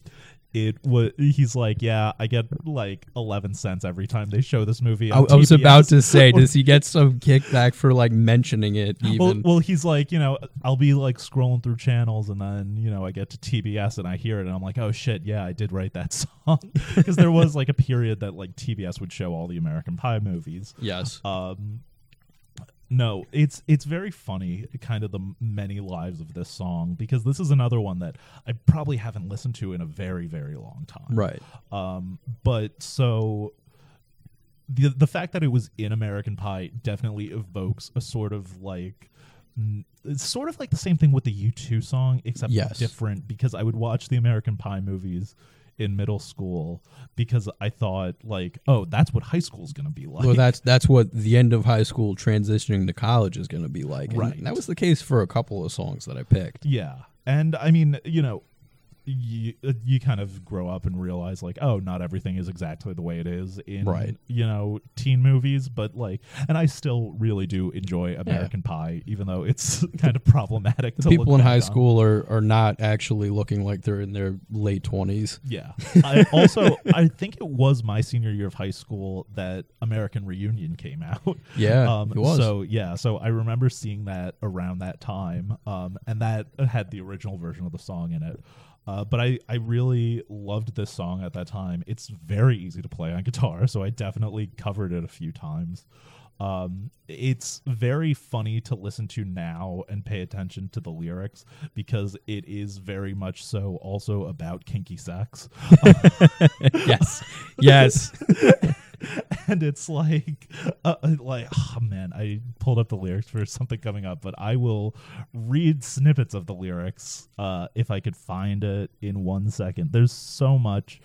it was. He's like, yeah, I get like eleven cents every time they show this movie. I, I was about to say, does he get some kickback for like mentioning it? Even? Well, well, he's like, you know, I'll be like scrolling through channels, and then you know, I get to T B S and I hear it, and I'm like, oh shit, yeah, I did write that song because there was like a period that like T B S would show all the American Pie movies. Yes. Um, no, it's it's very funny, kind of the many lives of this song, because this is another one that I probably haven't listened to in a very, very long time. Right. Um, but so the the fact that it was in American Pie definitely evokes a sort of like, it's sort of like the same thing with the U two song, except yes. different, because I would watch the American Pie movies in middle school because I thought like, oh, that's what high school is going to be like. Well, that's that's what the end of high school transitioning to college is going to be like. And right. That was the case for a couple of songs that I picked. Yeah. And I mean, you know, you, you kind of grow up and realize like, oh, not everything is exactly the way it is in, right. you know, teen movies. But like, and I still really do enjoy American yeah. Pie, even though it's kind of problematic. The to people look in high on. school are, are not actually looking like they're in their late twenties. Yeah. I also, I think it was my senior year of high school that American Reunion came out. Yeah, um, it was. So yeah, so I remember seeing that around that time, um, and that had the original version of the song in it. Uh, but I, I really loved this song at that time. It's very easy to play on guitar, so I definitely covered it a few times. Um, it's very funny to listen to now and pay attention to the lyrics because it is very much so also about kinky sex. Yes. Yes. And it's like, uh, like, oh man, I pulled up the lyrics for something coming up, but I will read snippets of the lyrics uh, if I could find it in one second. There's so much.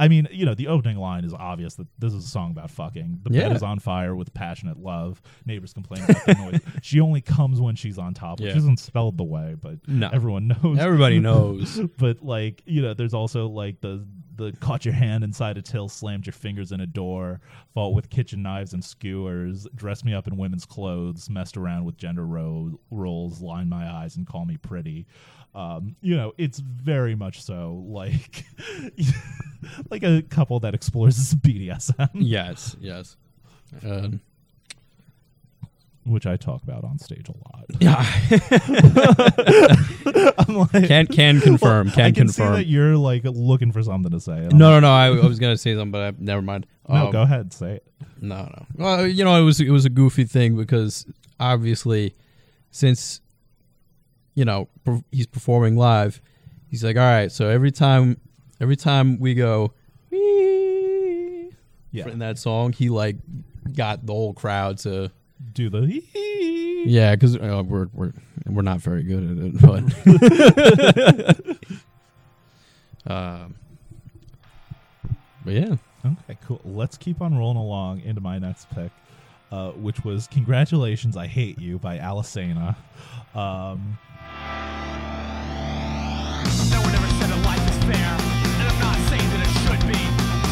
I mean, you know, the opening line is obvious that this is a song about fucking. The yeah. bed is on fire with passionate love. Neighbors complain about the noise. She only comes when she's on top, which yeah. isn't spelled the way, but no. everyone knows. Everybody knows. But, like, you know, there's also, like, the the caught your hand inside a till, slammed your fingers in a door, fought with kitchen knives and skewers, dressed me up in women's clothes, messed around with gender ro- roles, lined my eyes, and call me pretty. Um, you know, it's very much so like like a couple that explores B D S M. Yes, yes. Um, Which I talk about on stage a lot. Yeah. I'm like, can can confirm. Well, can I can confirm. See that you're like looking for something to say. No, like, no, no. I, I was gonna say something, but I, never mind. No, um, go ahead, say it. No, no. Well, you know, it was it was a goofy thing because obviously, since. You know, per- he's performing live. He's like, all right, so every time every time we go wee yeah. in that song, he like got the whole crowd to do the wee. Yeah, because uh, we're, we're, we're not very good at it. But, um, but yeah. Okay, cool. Let's keep on rolling along into my next pick, uh, which was Congratulations, I Hate You by Alisena. Um... No one ever said that life is fair, and I'm not saying that it should be.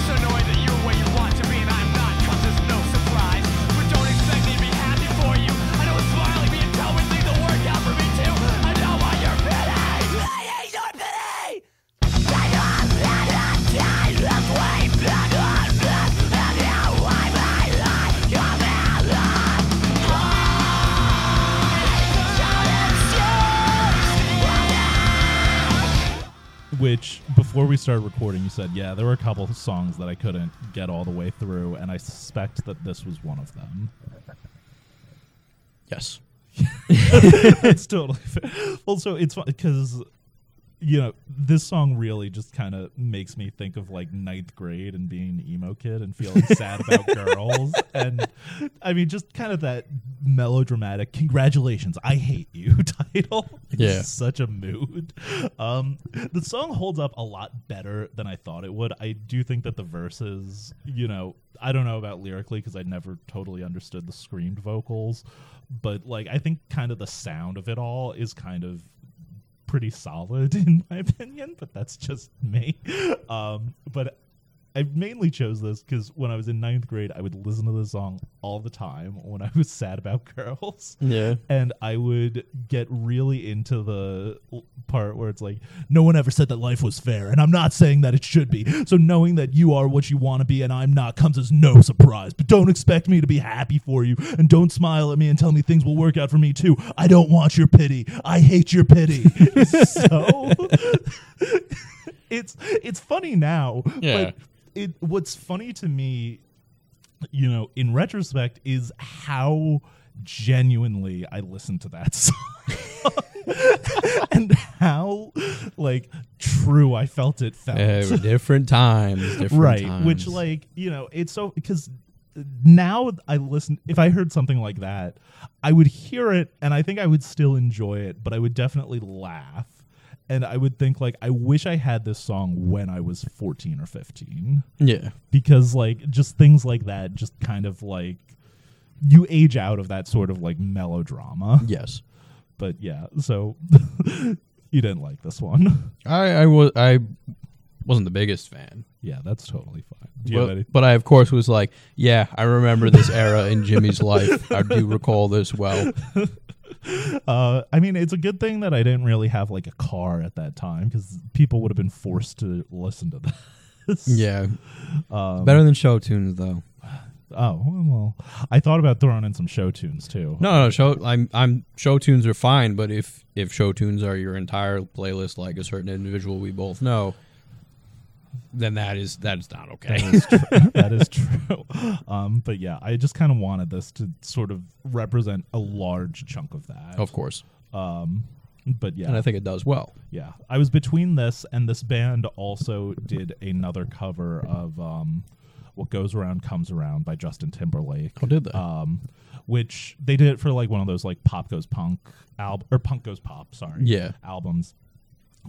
So knowing that you're where you want to be and I'm not comes as no surprise. But don't expect me to be happy for you. I know it's smiling me and telling things will work out for me too. I know why you're pity. I hate your pity. I know I'm not a guy that way back on this, and now I'm my life. You're my life. Which, before we started recording, you said, yeah, there were a couple of songs that I couldn't get all the way through, and I suspect that this was one of them. Yes. It's totally fair. Also, it's fun because, you know, this song really just kind of makes me think of, like, ninth grade and being an emo kid and feeling sad about girls. And, I mean, just kind of that melodramatic, congratulations, I hate you title. It's yeah. such a mood. Um, the song holds up a lot better than I thought it would. I do think that the verses, you know, I don't know about lyrically because I never totally understood the screamed vocals. But, like, I think kind of the sound of it all is kind of pretty solid in my opinion, but that's just me. Um, but I mainly chose this because when I was in ninth grade, I would listen to this song all the time when I was sad about girls. Yeah. And I would get really into the part where it's like, no one ever said that life was fair, and I'm not saying that it should be. So knowing that you are what you want to be and I'm not comes as no surprise. But don't expect me to be happy for you, and don't smile at me and tell me things will work out for me too. I don't want your pity. I hate your pity. So it's it's funny now. Yeah. But It, what's funny to me, you know, in retrospect, is how genuinely I listened to that song and how, like, true I felt it felt. Uh, different times, different right, times. Right, which, like, you know, it's so, because now I listen, if I heard something like that, I would hear it and I think I would still enjoy it, but I would definitely laugh. And I would think, like, I wish I had this song when I was fourteen or fifteen. Yeah. Because, like, just things like that just kind of, like, you age out of that sort of, like, melodrama. Yes. But, yeah, so you didn't like this one. I, I, was, I wasn't the biggest fan. Yeah, that's totally fine. Do you but, have any? But I, of course, was like, yeah, I remember this era in Jimmy's life. I do recall this well. Uh, I mean, it's a good thing that I didn't really have, like, a car at that time because people would have been forced to listen to this. Yeah. Um, better than show tunes, though. Oh, well, I thought about throwing in some show tunes, too. No, no, show, I'm, I'm, show tunes are fine, but if, if show tunes are your entire playlist, like a certain individual we both know, then that is that is not okay. That is true. That is true. Um, but yeah, I just kind of wanted this to sort of represent a large chunk of that. Of course. Um, but yeah, and I think it does well. Yeah, I was between this and this band also did another cover of um, "What Goes Around Comes Around" by Justin Timberlake. Oh, did they? Um, which they did it for like one of those like pop goes punk al- or punk goes pop. Sorry. Yeah. Albums.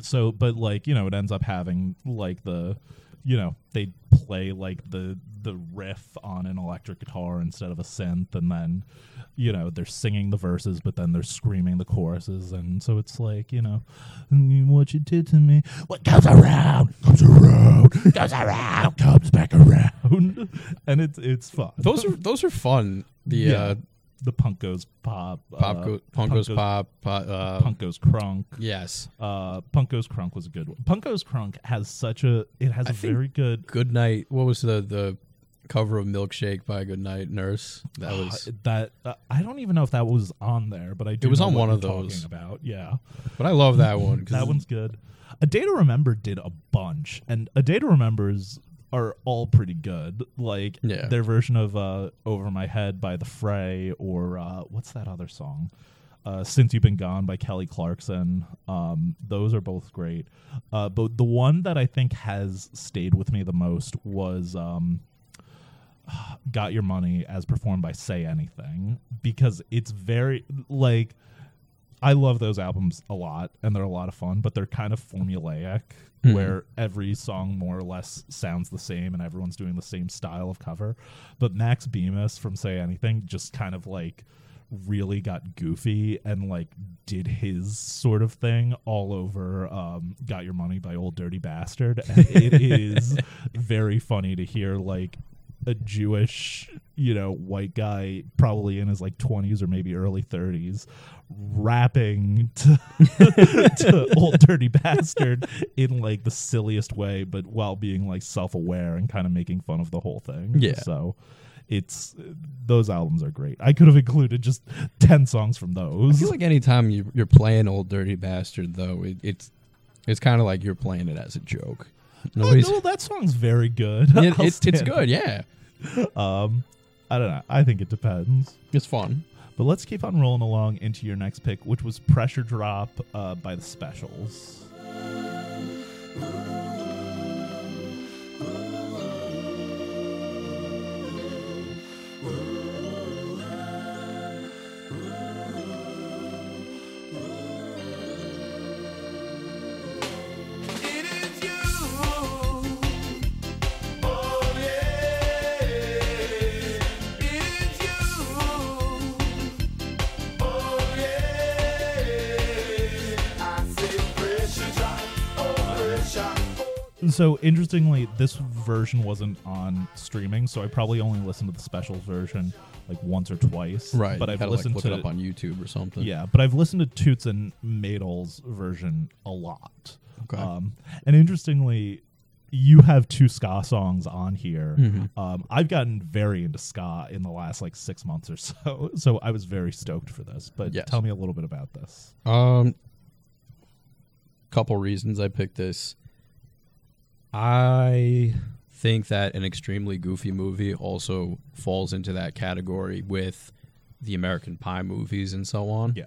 So, but, like, you know, it ends up having, like, the you know, they'd play like the the riff on an electric guitar instead of a synth, and then, you know, they're singing the verses, but then they're screaming the choruses, and so it's like, you know, what you did to me, what goes around comes around, goes around comes back around, and it's it's fun. Those are those are fun. The yeah. uh, the punk goes pop, pop uh, go, punk, punk goes pop, pop uh, punk goes crunk. Yes, uh, punk goes crunk was a good one. Punk goes crunk has such a it has I a very good good night. What was the the cover of Milkshake by Goodnight Nurse? That was uh, that. Uh, I don't even know if that was on there, but I do. It was know on what one of those. About yeah, but I love that one. That one's good. A Day to Remember did a bunch, and A Day to Remember is. Are all pretty good. Like yeah. their version of uh, Over My Head by The Fray, or uh, what's that other song? Uh, Since You've Been Gone by Kelly Clarkson. Um, those are both great. Uh, but the one that I think has stayed with me the most was um, Got Your Money as performed by Say Anything, because it's very, like, I love those albums a lot, and they're a lot of fun, but they're kind of formulaic, mm-hmm. where every song more or less sounds the same and everyone's doing the same style of cover. But Max Bemis from Say Anything just kind of like really got goofy and like did his sort of thing all over um, Got Your Money by Old Dirty Bastard. And it is very funny to hear like a Jewish, you know, white guy probably in his like twenties or maybe early thirties rapping to, to Old Dirty Bastard in like the silliest way, but while being like self-aware and kind of making fun of the whole thing. Yeah. So it's, those albums are great. I could have included just ten songs from those. I feel like anytime you, you're playing Old Dirty Bastard, though, it, it's it's kind of like you're playing it as a joke. Oh, no, that song's very good. It, it's it's good, yeah. Um, I don't know. I think it depends. It's fun. But let's keep on rolling along into your next pick, which was Pressure Drop uh, by The Specials. So interestingly, this version wasn't on streaming, so I probably only listened to the Specials version like once or twice. Right, but I've listened like, to look it up on YouTube or something. Yeah, but I've listened to Toots and Maydel's version a lot. Okay, um, and interestingly, you have two ska songs on here. Mm-hmm. Um, I've gotten very into ska in the last like six months or so, so I was very stoked for this. But yes. Tell me a little bit about this. Um, couple reasons I picked this. I think that An Extremely Goofy Movie also falls into that category with the American Pie movies and so on. Yeah.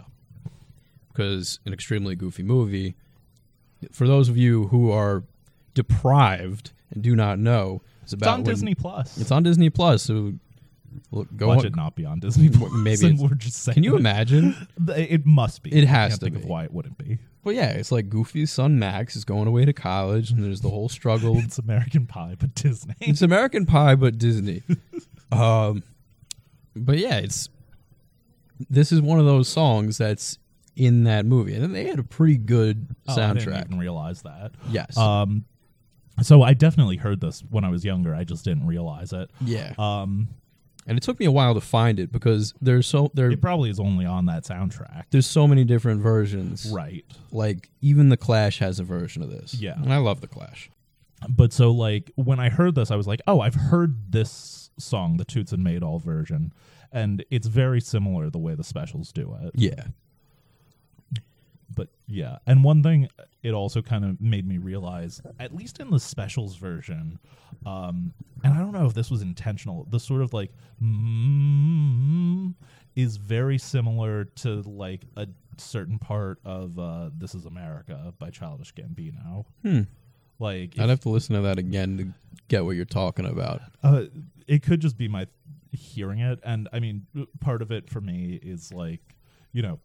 Because An Extremely Goofy Movie, for those of you who are deprived and do not know, it's about. It's on Disney Plus. It's on Disney Plus. So look, go Watch on. It not be on Disney Plus. Maybe. It's, we're just saying can you imagine? It must be. It has I can't to think be. Of why it wouldn't be. Well, yeah, it's like Goofy's son Max is going away to college, and there's the whole struggle. It's American Pie, but Disney. It's American Pie, but Disney. um, but yeah, it's this is one of those songs that's in that movie, and they had a pretty good soundtrack. Oh, I didn't even realize that. Yes. Um, so I definitely heard this when I was younger. I just didn't realize it. Yeah. Um. And it took me a while to find it because there's so there. It probably is only on that soundtrack. There's so many different versions, right? Like even The Clash has a version of this. Yeah, and I love The Clash. But so like when I heard this, I was like, oh, I've heard this song, the Toots and Maydol version, and it's very similar the way the Specials do it. Yeah. But yeah, and one thing it also kind of made me realize, at least in the Specials version, um, and I don't know if this was intentional, the sort of like mmm is very similar to like a certain part of uh, This Is America by Childish Gambino. Hmm. Like I'd have to listen to that again to get what you're talking about. Uh, it could just be my hearing it, and I mean, part of it for me is like, you know,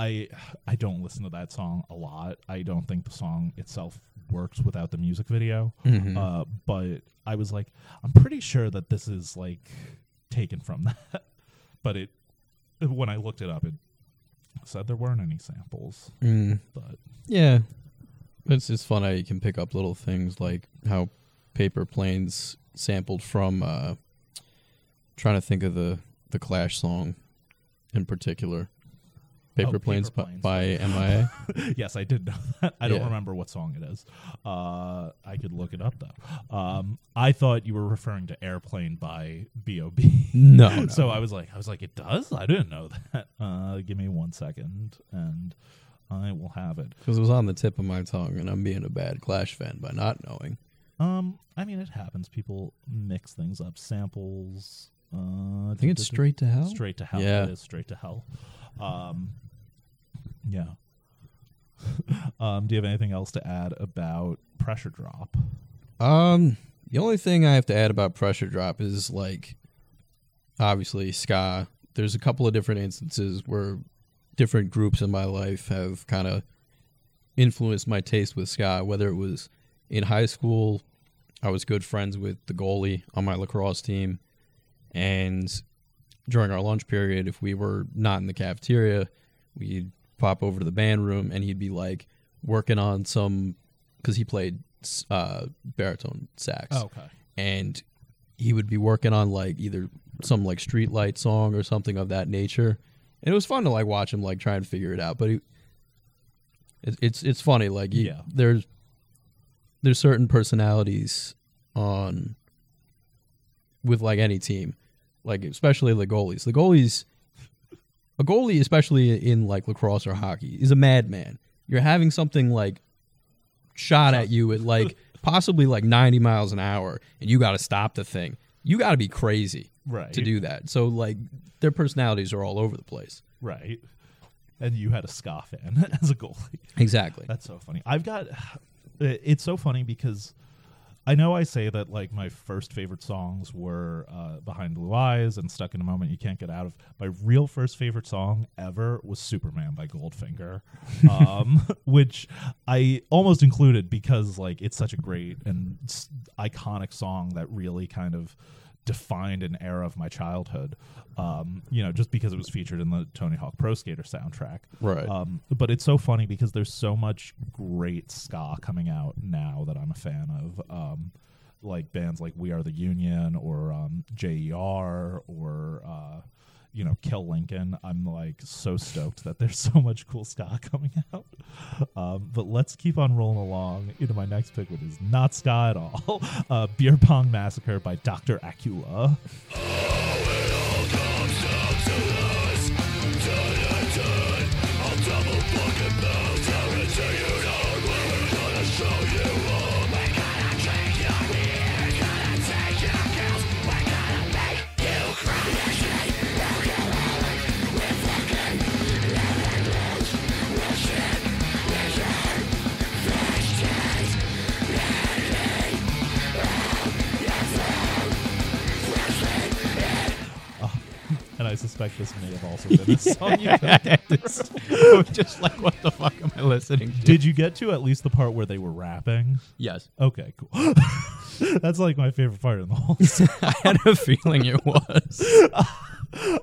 I I don't listen to that song a lot. I don't think the song itself works without the music video. Mm-hmm. Uh, but I was like, I'm pretty sure that this is like taken from that. But it when I looked it up, it said there weren't any samples. Mm. But yeah, it's just fun how you can pick up little things like how Paper Planes sampled from. Uh, trying to think of the the Clash song in particular. Paper, oh, Planes, Paper Planes by M I A. Yes, I did know that. I yeah. don't remember what song it is. Uh, I could look it up, though. Um, I thought you were referring to Airplane by B O B No, no. So I was like, I was like, it does? I didn't know that. Uh, give me one second, and I will have it. Because it was on the tip of my tongue, and I'm being a bad Clash fan by not knowing. Um, I mean, it happens. People mix things up. Samples. Uh, I think it's Straight to Hell? Straight to Hell. Yeah. It is Straight to Hell. Um, yeah. um, do you have anything else to add about Pressure Drop? Um, the only thing I have to add about Pressure Drop is, like, obviously ska. There's a couple of different instances where different groups in my life have kind of influenced my taste with ska, whether it was in high school, I was good friends with the goalie on my lacrosse team, and during our lunch period, if we were not in the cafeteria, we'd pop over to the band room, and he'd be like working on some, because he played uh, baritone sax. Oh, okay. And he would be working on like either some like streetlight song or something of that nature. And it was fun to like watch him like try and figure it out. But he, it, it's it's funny, like he, yeah. there's there's certain personalities on with like any team. Like, especially the goalies. The goalies, a goalie, especially in, like, lacrosse or hockey, is a madman. You're having something, like, shot at you at, like, possibly, like, ninety miles an hour, and you got to stop the thing. You got to be crazy right. to do that. So, like, their personalities are all over the place. Right. And you had a ska fan as a goalie. Exactly. That's so funny. I've got, it's so funny because I know I say that like my first favorite songs were uh, Behind Blue Eyes and Stuck in a Moment You Can't Get Out of. My real first favorite song ever was Superman by Goldfinger, um, which I almost included because like it's such a great and s- iconic song that really kind of defined an era of my childhood, um, you know, just because it was featured in the Tony Hawk Pro Skater soundtrack. Right. Um, but it's so funny because there's so much great ska coming out now that I'm a fan of, um, like bands like We Are the Union or um, J E R or, uh, you know, Kill Lincoln. I'm like so stoked that there's so much cool ska coming out. Um, but let's keep on rolling along into my next pick, which is not ska at all. Uh, Beer Pong Massacre by Doctor Acula. I suspect this may have also been a song you picked. I'm just like, what the fuck am I listening to? Did you get to at least the part where they were rapping? Yes. Okay, cool. That's like my favorite part in the whole song. I had a feeling it was.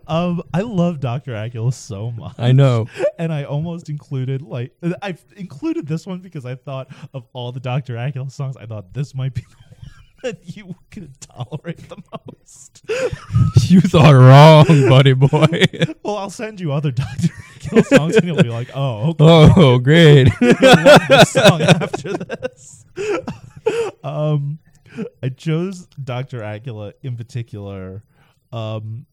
um, I love Doctor Acula so much. I know. And I almost included, like, I included this one because I thought of all the Doctor Acula songs, I thought this might be the that you could tolerate the most. You thought wrong, buddy boy. Well, I'll send you other Doctor Kill songs and you'll be like, oh, okay. Oh, great. You'll love this song after this. um, I chose Doctor Acula in particular. Um,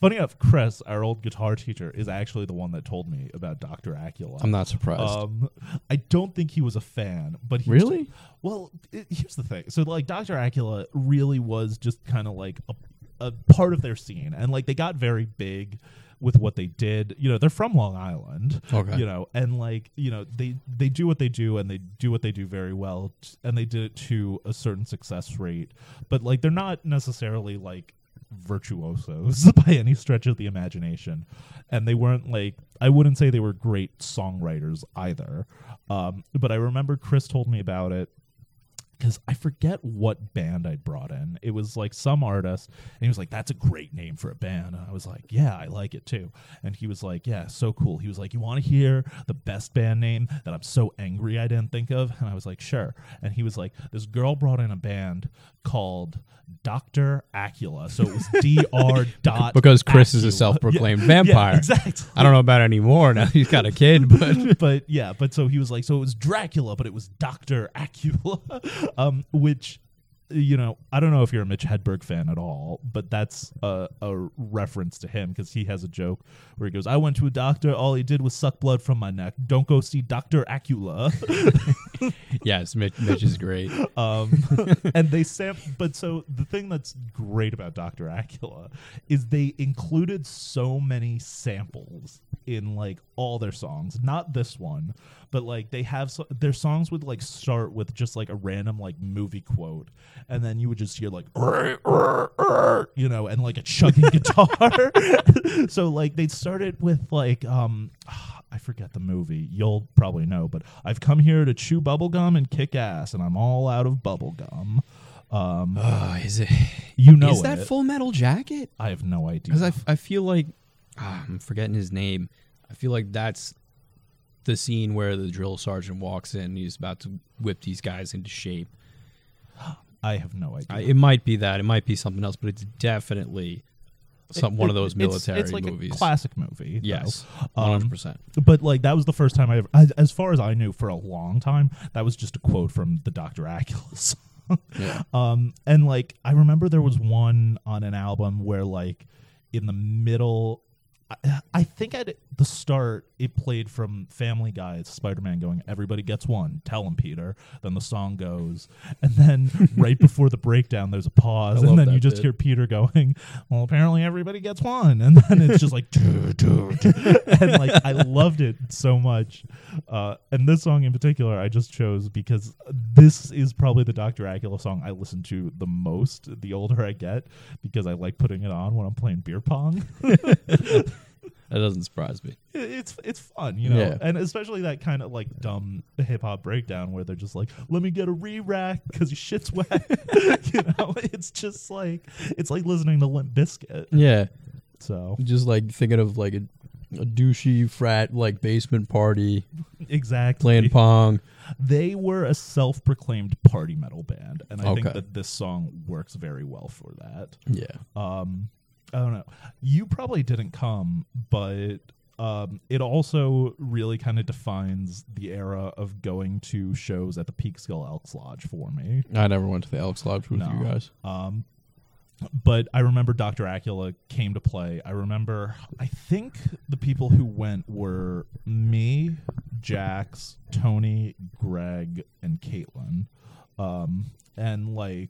funny enough, Chris, our old guitar teacher, is actually the one that told me about Doctor Acula. I'm not surprised. Um, I don't think he was a fan, but he really? T- well, it, here's the thing. So, like, Doctor Acula really was just kind of like a, a part of their scene, and like they got very big with what they did. You know, they're from Long Island. Okay. You know, and like you know they they do what they do, and they do what they do very well, t- and they did it to a certain success rate. But like they're not necessarily like virtuosos by any stretch of the imagination, and they weren't like, I wouldn't say they were great songwriters either, um, but I remember Chris told me about it because I forget what band I'd brought in. It was like some artist, and he was like, that's a great name for a band. And I was like, yeah, I like it too. And he was like, yeah, so cool. He was like, you want to hear the best band name that I'm so angry I didn't think of? And I was like, sure. And he was like, this girl brought in a band called Doctor Acula. So it was D R dot because Chris Acula is a self-proclaimed yeah, vampire. Yeah, exactly. I don't know about it anymore. Now he's got a kid. But but yeah, but so he was like, so it was Dracula, but it was Doctor Acula. Um, which, you know, I don't know if you're a Mitch Hedberg fan at all, but that's a, a reference to him because he has a joke where he goes, I went to a doctor. All he did was suck blood from my neck. Don't go see Doctor Acula. Yes, Mitch, Mitch is great. Um, and they sampled, but so the thing that's great about Doctor Acula is they included so many samples in like all their songs, not this one, but like they have so- their songs would like start with just like a random like movie quote, and then you would just hear like rrr, rrr, rrr, you know, and like a chugging guitar. So like they started with like um I forget the movie, you'll probably know, but I've come here to chew bubblegum and kick ass and I'm all out of bubblegum. Um oh, is it you know is that it. Full Metal Jacket? I have no idea, because I, f- I feel like Ah, I'm forgetting his name. I feel like that's the scene where the drill sergeant walks in and he's about to whip these guys into shape. I have no idea. I, it might be that. It might be something else, but it's definitely some it, one it, of those military it's, it's like movies. A classic movie. Yes, um, one hundred percent. But like that was the first time I ever, as, as far as I knew for a long time, that was just a quote from the Doctor Acula song. Yeah. um, and like I remember there was one on an album where like in the middle... I think at the start, it played from Family Guy. It's Spider-Man going, everybody gets one. Tell him, Peter. Then the song goes. And then right before the breakdown, there's a pause. I and then you just bit. hear Peter going, well, apparently everybody gets one. And then it's just like, duh, duh, duh. And like, I loved it so much. Uh, and this song in particular, I just chose because this is probably the Doctor Acula song I listen to the most the older I get, because I like putting it on when I'm playing beer pong. That doesn't surprise me. It's it's fun, you know, yeah. And especially that kind of like dumb hip hop breakdown where they're just like, "Let me get a re-rack because your shit's wet." You know, it's just like it's like listening to Limp Bizkit. Yeah. So just like thinking of like a, a douchey frat like basement party. Exactly. Playing pong. They were a self-proclaimed party metal band, and I okay. think that this song works very well for that. Yeah. Um. I don't know. You probably didn't come, but um, it also really kind of defines the era of going to shows at the Peekskill Elks Lodge for me. I never went to the Elks Lodge with no. you guys. Um, but I remember Doctor Acula came to play. I remember, I think the people who went were me, Jax, Tony, Greg, and Caitlin. Um, and like...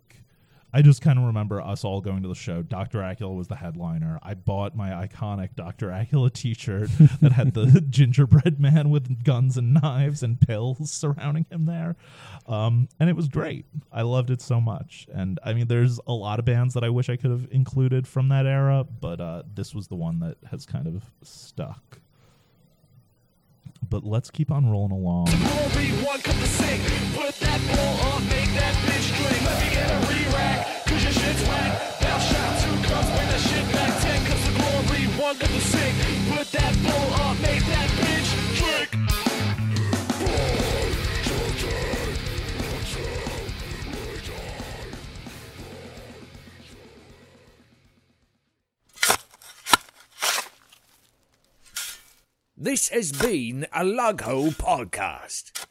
I just kind of remember us all going to the show. Doctor Acula was the headliner. I bought my iconic Doctor Acula t-shirt that had the gingerbread man with guns and knives and pills surrounding him there. Um, and it was great. I loved it so much. And I mean, there's a lot of bands that I wish I could have included from that era, but uh, this was the one that has kind of stuck. But let's keep on rolling along. One, come to sing. Put that ball on, make that bitch cling. Let me get a re-rack, cause your shit's wet. Thou shalt two cups, bring that shit back. Ten cups of glory, one come to sing. Put that ball on, make that bitch drink. This has been a Lug Hole podcast.